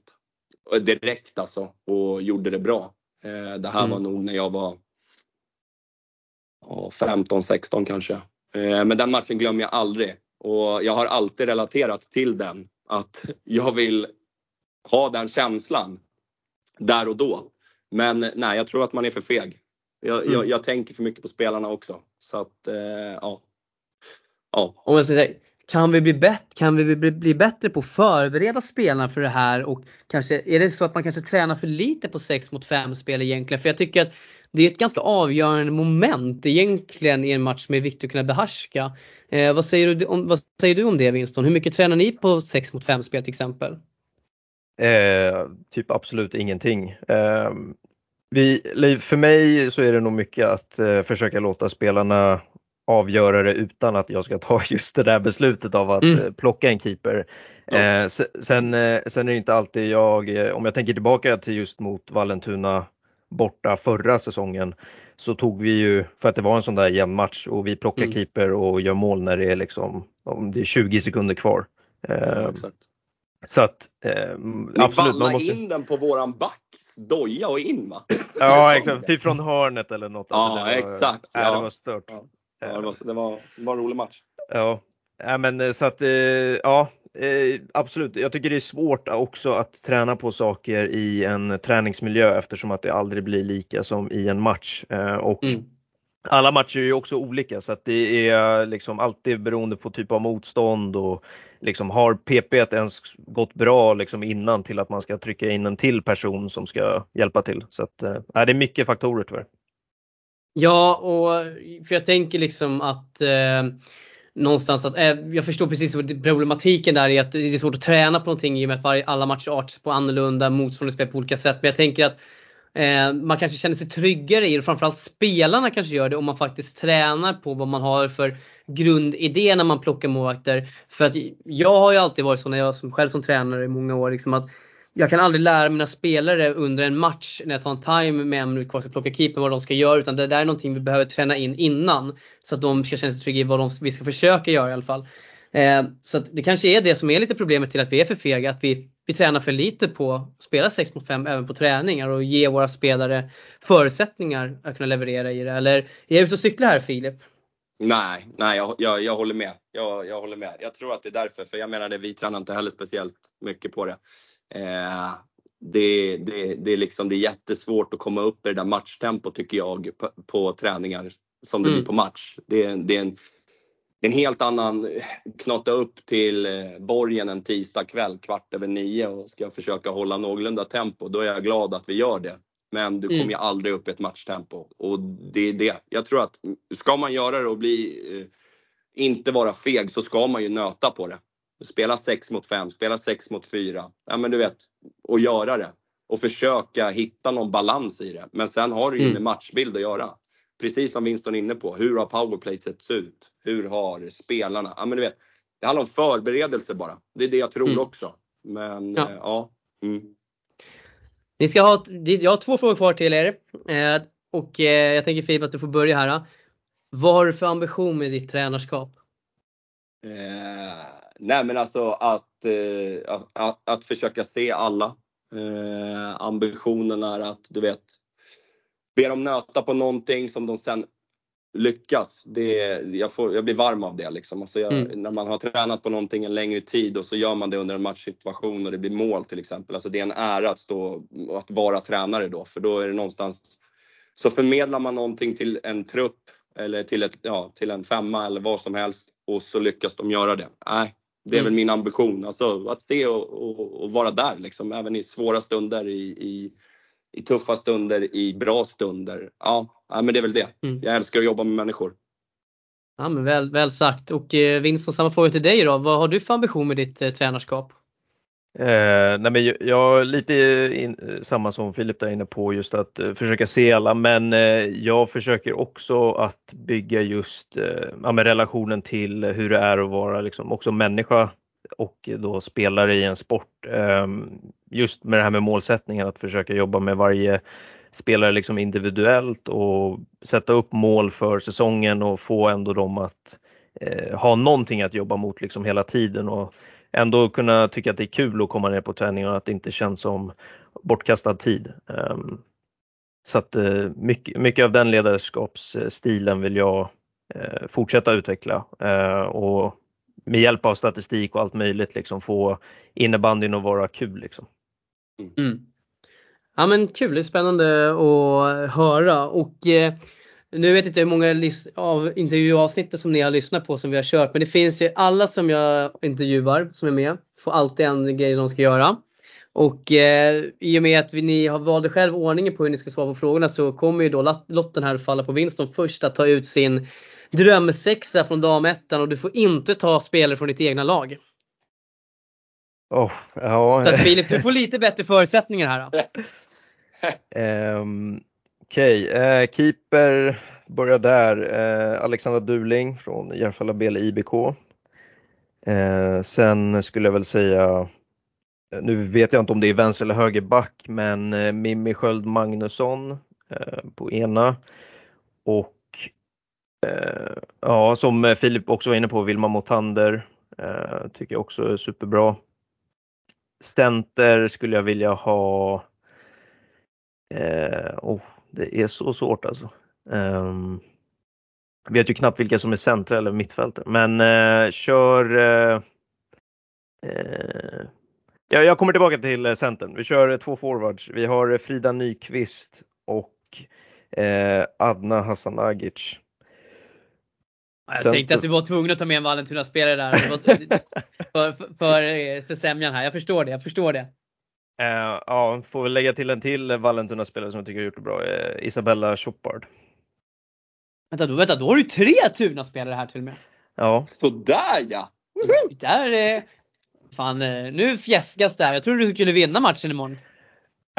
direkt alltså, och gjorde det bra. Det här var nog när jag var 15-16 kanske. Men den matchen glömmer jag aldrig. Och jag har alltid relaterat till den. Att jag vill ha den känslan där och då. Men nej, jag tror att man är för feg. Jag tänker för mycket på spelarna också. Så att, ja. Om jag säger, kan vi bli bättre på att förbereda spelarna för det här? Och kanske, är det så att man kanske tränar för lite på 6 mot 5 spel egentligen? För jag tycker att det är ett ganska avgörande moment egentligen i en match som är viktigt att kunna behärska. Vad säger du om det, Winston? Hur mycket tränar ni på 6 mot 5 spel till exempel? Typ absolut ingenting. För mig så är det nog mycket att försöka låta spelarna avgöra det utan att jag ska ta just det där beslutet av att plocka en keeper. Sen är det inte alltid jag, om jag tänker tillbaka till just mot Vallentuna borta förra säsongen, så tog vi ju, för att det var en sån där jämn match, och vi plockar keeper och gör mål när det är liksom, om det är 20 sekunder kvar. Så att absolut, man måste in den på våran back. Doja och in, va? Ja, exakt. Typ från hörnet eller något. Ja, exakt. Det var stört. Ja, det var en rolig match. Ja, men så att ja, absolut. Jag tycker det är svårt också att träna på saker i en träningsmiljö, eftersom att det aldrig blir lika som i en match. Och alla matcher är ju också olika, så att det är liksom alltid beroende på typ av motstånd och liksom, har PP ens gått bra liksom innan till att man ska trycka in en till person som ska hjälpa till. Så att, det är mycket faktorer tyvärr. Ja, och för jag tänker liksom att någonstans att jag förstår precis problematiken där, är att det är svårt att träna på någonting i och med att alla matcher arts på annorlunda, motståndare spelar på olika sätt. Men jag tänker att Man kanske känner sig tryggare i det, framförallt spelarna kanske gör det om man faktiskt tränar på vad man har för grundidé när man plockar målvakter. För att jag har ju alltid varit så när jag själv som tränare i många år liksom, att jag kan aldrig lära mina spelare under en match när jag tar en time med en minut kvar och plocka keeper vad de ska göra, utan det där är någonting vi behöver träna in innan så att de ska känna sig trygga i vad vi ska försöka göra i alla fall. Så att det kanske är det som är lite problemet till att vi är för fega, att vi tränar för lite på att spela 6 mot 5 även på träningar och ge våra spelare förutsättningar att kunna leverera i det. Eller är jag ute och cyklar här, Filip? Nej, jag håller med. Jag håller med. Jag tror att det är därför, för jag menar det, vi tränar inte heller speciellt mycket på det. Det är liksom, det är jättesvårt att komma upp i det där matchtempo tycker jag på träningar som det blir på match. Det är en helt annan knata upp till borgen en tisdag kväll 21:15 och ska försöka hålla någorlunda tempo. Då är jag glad att vi gör det. Men du kommer ju aldrig upp i ett matchtempo. Och det är det. Jag tror att ska man göra det och inte vara feg, så ska man ju nöta på det. Spela 6 mot 5, spela 6 mot 4. Ja, men du vet, och göra det. Och försöka hitta någon balans i det. Men sen har du ju med matchbild att göra. Precis som Winston är inne på. Hur har powerplay sett ut? Hur har spelarna? Ja, men du vet, det handlar om förberedelse bara. Det är det jag tror också. Men ja. Ni ska jag har 2 frågor kvar till er. Och jag tänker, Filip, att du får börja här. Vad har du för ambition med ditt tränarskap? Nej, men alltså att försöka se alla. Ambitionen är att, du vet, be dem nöta på någonting som de sen lyckas. Jag blir varm av det liksom. Alltså när man har tränat på någonting en längre tid och så gör man det under en matchsituation och det blir mål till exempel. Alltså det är en ära att stå och att vara tränare då. För då är det någonstans, så förmedlar man någonting till en trupp eller till en femma eller vad som helst. Och så lyckas de göra det. Det är väl min ambition. Alltså att se och vara där liksom. Även i svåra stunder, i tuffa stunder, i bra stunder. Ja, men det är väl det. Jag älskar att jobba med människor. Ja, men väl sagt. Och Winston, samma fråga till dig då. Vad har du för ambition med ditt tränarskap? Nej, men jag är lite samma som Filip där inne på, just att försöka se alla. Men jag försöker också att bygga just med relationen till hur det är att vara liksom, också människa. Och då spelare i en sport, just med det här med målsättningen, att försöka jobba med varje spelare liksom individuellt och sätta upp mål för säsongen och få ändå dem att ha någonting att jobba mot liksom hela tiden och ändå kunna tycka att det är kul att komma ner på träningen och att det inte känns som bortkastad tid. Så att mycket av den ledarskapsstilen vill jag fortsätta utveckla och med hjälp av statistik och allt möjligt liksom få innebandyn att vara kul liksom. Ja, men kul, det är spännande att höra. Och nu vet jag inte hur många av intervjuavsnittet som ni har lyssnat på som vi har kört, men det finns ju alla som jag intervjuar som är med får alltid en grej de ska göra. Och i och med att ni har valt själv ordningen på hur ni ska svara på frågorna, så kommer ju då lotten här falla på Winston först att ta ut sin drömsexa från damettan, och du får inte ta spelare från ditt egna lag. Så att, Filip, du får lite bättre förutsättningar här. Okej, keeper börjar där. Alexandra Duling från Järfälla BLS IBK. Sen skulle jag väl säga, nu vet jag inte om det är vänster eller högerback, men Mimmi Sköld Magnusson på ena. Och ja, som Filip också var inne på, Vilma Motander tycker jag också är superbra. Stenter skulle jag vilja ha. Det är så svårt alltså. Jag vet ju knappt vilka som är centra eller mittfältare. Men jag kommer tillbaka till centern. Vi kör 2 forwards. Vi har Frida Nyqvist och Adna Hasanagic. Jag tänkte att du var tvungen att ta med en Vallentuna-spelare där för sämjan här. Jag förstår det. Ja, får vi lägga till en till Vallentuna-spelare som jag tycker har gjort det bra. Isabella Schoppard. Vänta, då har du 3 Tuna-spelare här till och med. Ja. Sådär, ja. Där, fan, nu fjäskas det här. Jag tror du skulle vinna matchen imorgon.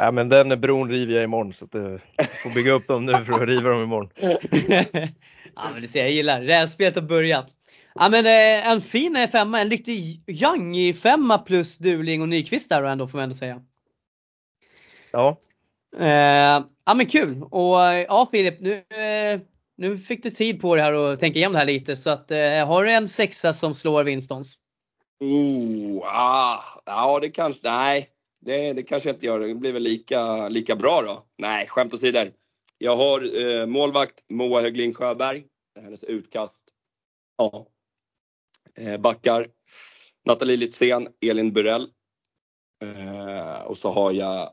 Ja, men den bron river jag imorgon, så att du får bygga upp dem nu för att riva dem imorgon. Ja, men det ser jag gillar. Rävspelet har börjat. Ja, men en fin femma, en riktig young femma plus Duling och Nyqvist där ändå, får man ändå säga. Ja. Ja, men kul. Och ja, Filip, nu fick du tid på det här och tänka igenom det här lite. Så att, har du en sexa som slår Winstons? Ja, det kanske, nej. Det kanske jag inte gör. Det blir väl lika bra då. Nej, skämt åt sidor. Jag har målvakt Moa Höglin Sjöberg. Hennes utkast. Ja. Backar Nathalie Litcen, Elin Burell. Och så har jag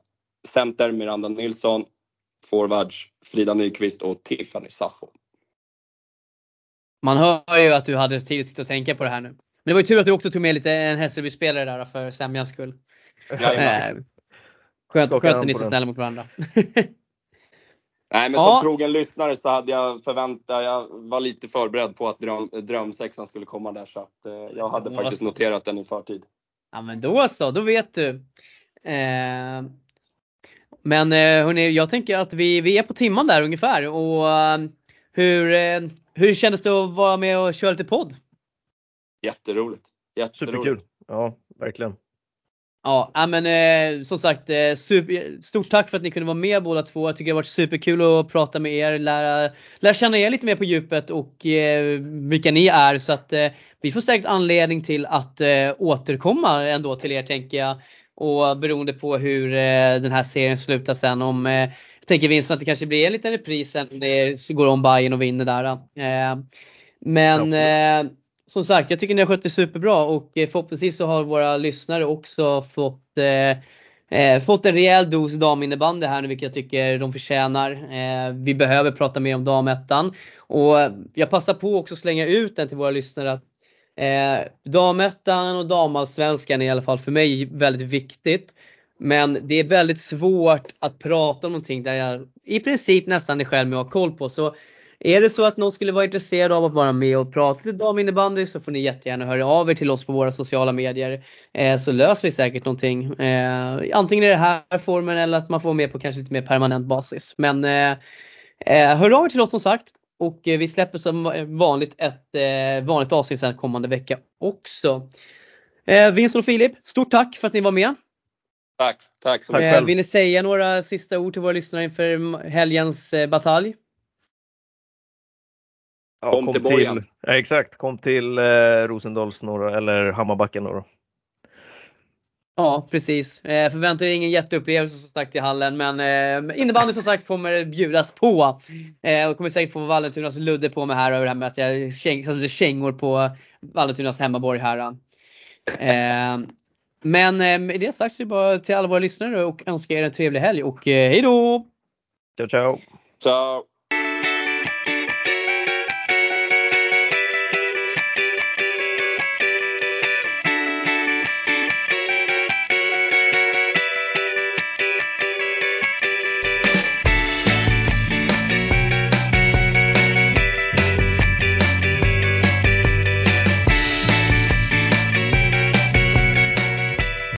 center Miranda Nilsson, forwards Frida Nyqvist och Tiffany Saffo. Man hör ju att du hade tid att tänka på det här nu. Men det var ju tur att du också tog med lite en Hässelby-spelare där för sämjans skull. Sköter ni så snälla mot varandra. Nej, men som trogen lyssnare så hade jag förväntat. Jag var lite förberedd på att drömsexan skulle komma där. Så att jag hade faktiskt noterat den i förtid. Ja, men då så, då vet du. Men hörni, jag tänker att vi är på timman där ungefär. Och hur kändes det att vara med och köra lite podd? Jätteroligt. Superkul, ja, verkligen. Ja, men som sagt, stort tack för att ni kunde vara med båda två. Jag tycker det har varit superkul att prata med er, lära känna er lite mer på djupet och vilka ni är. Så att vi får säkert anledning till att återkomma ändå till er, tänker jag. Och beroende på hur den här serien slutar sen. Om jag tänker Vincent att det kanske blir en liten repris sen det går om Bayern och vinner där. Men... som sagt, jag tycker ni har skött det superbra och förhoppningsvis så har våra lyssnare också fått en rejäl dos daminnebandy här nu, vilket jag tycker de förtjänar. Vi behöver prata mer om damettan och jag passar på också att slänga ut den till våra lyssnare att damettan och damallsvenskan är i alla fall för mig väldigt viktigt. Men det är väldigt svårt att prata om någonting där jag i princip nästan är själv med och har koll på, så är det så att någon skulle vara intresserad av att vara med och prata lite om innebandy så får ni jättegärna höra av er till oss på våra sociala medier. Så löser vi säkert någonting. Antingen i den här formen eller att man får med på kanske lite mer permanent basis. Men hör av er till oss som sagt. Och vi släpper som vanligt ett vanligt avsnitt sen kommande vecka också. Vincent och Filip, stort tack för att ni var med. Tack så mycket. Vill ni säga några sista ord till våra lyssnare inför helgens batalj? Ja, kom till Borgen. Ja, exakt, kom till Rosendals norra eller Hammarbacken norra. Ja, precis. Förväntar er ingen jätteupplevelse som sagt i hallen, men innebandy som sagt kommer bjudas på. Och kommer säkert få Vallentunas Ludde på mig här över det här med att jag kängor på Vallentunas hemmaborg här. Men med det sagt så är det bara till alla våra lyssnare och önskar er en trevlig helg och hej då! Ciao, ciao! Ciao!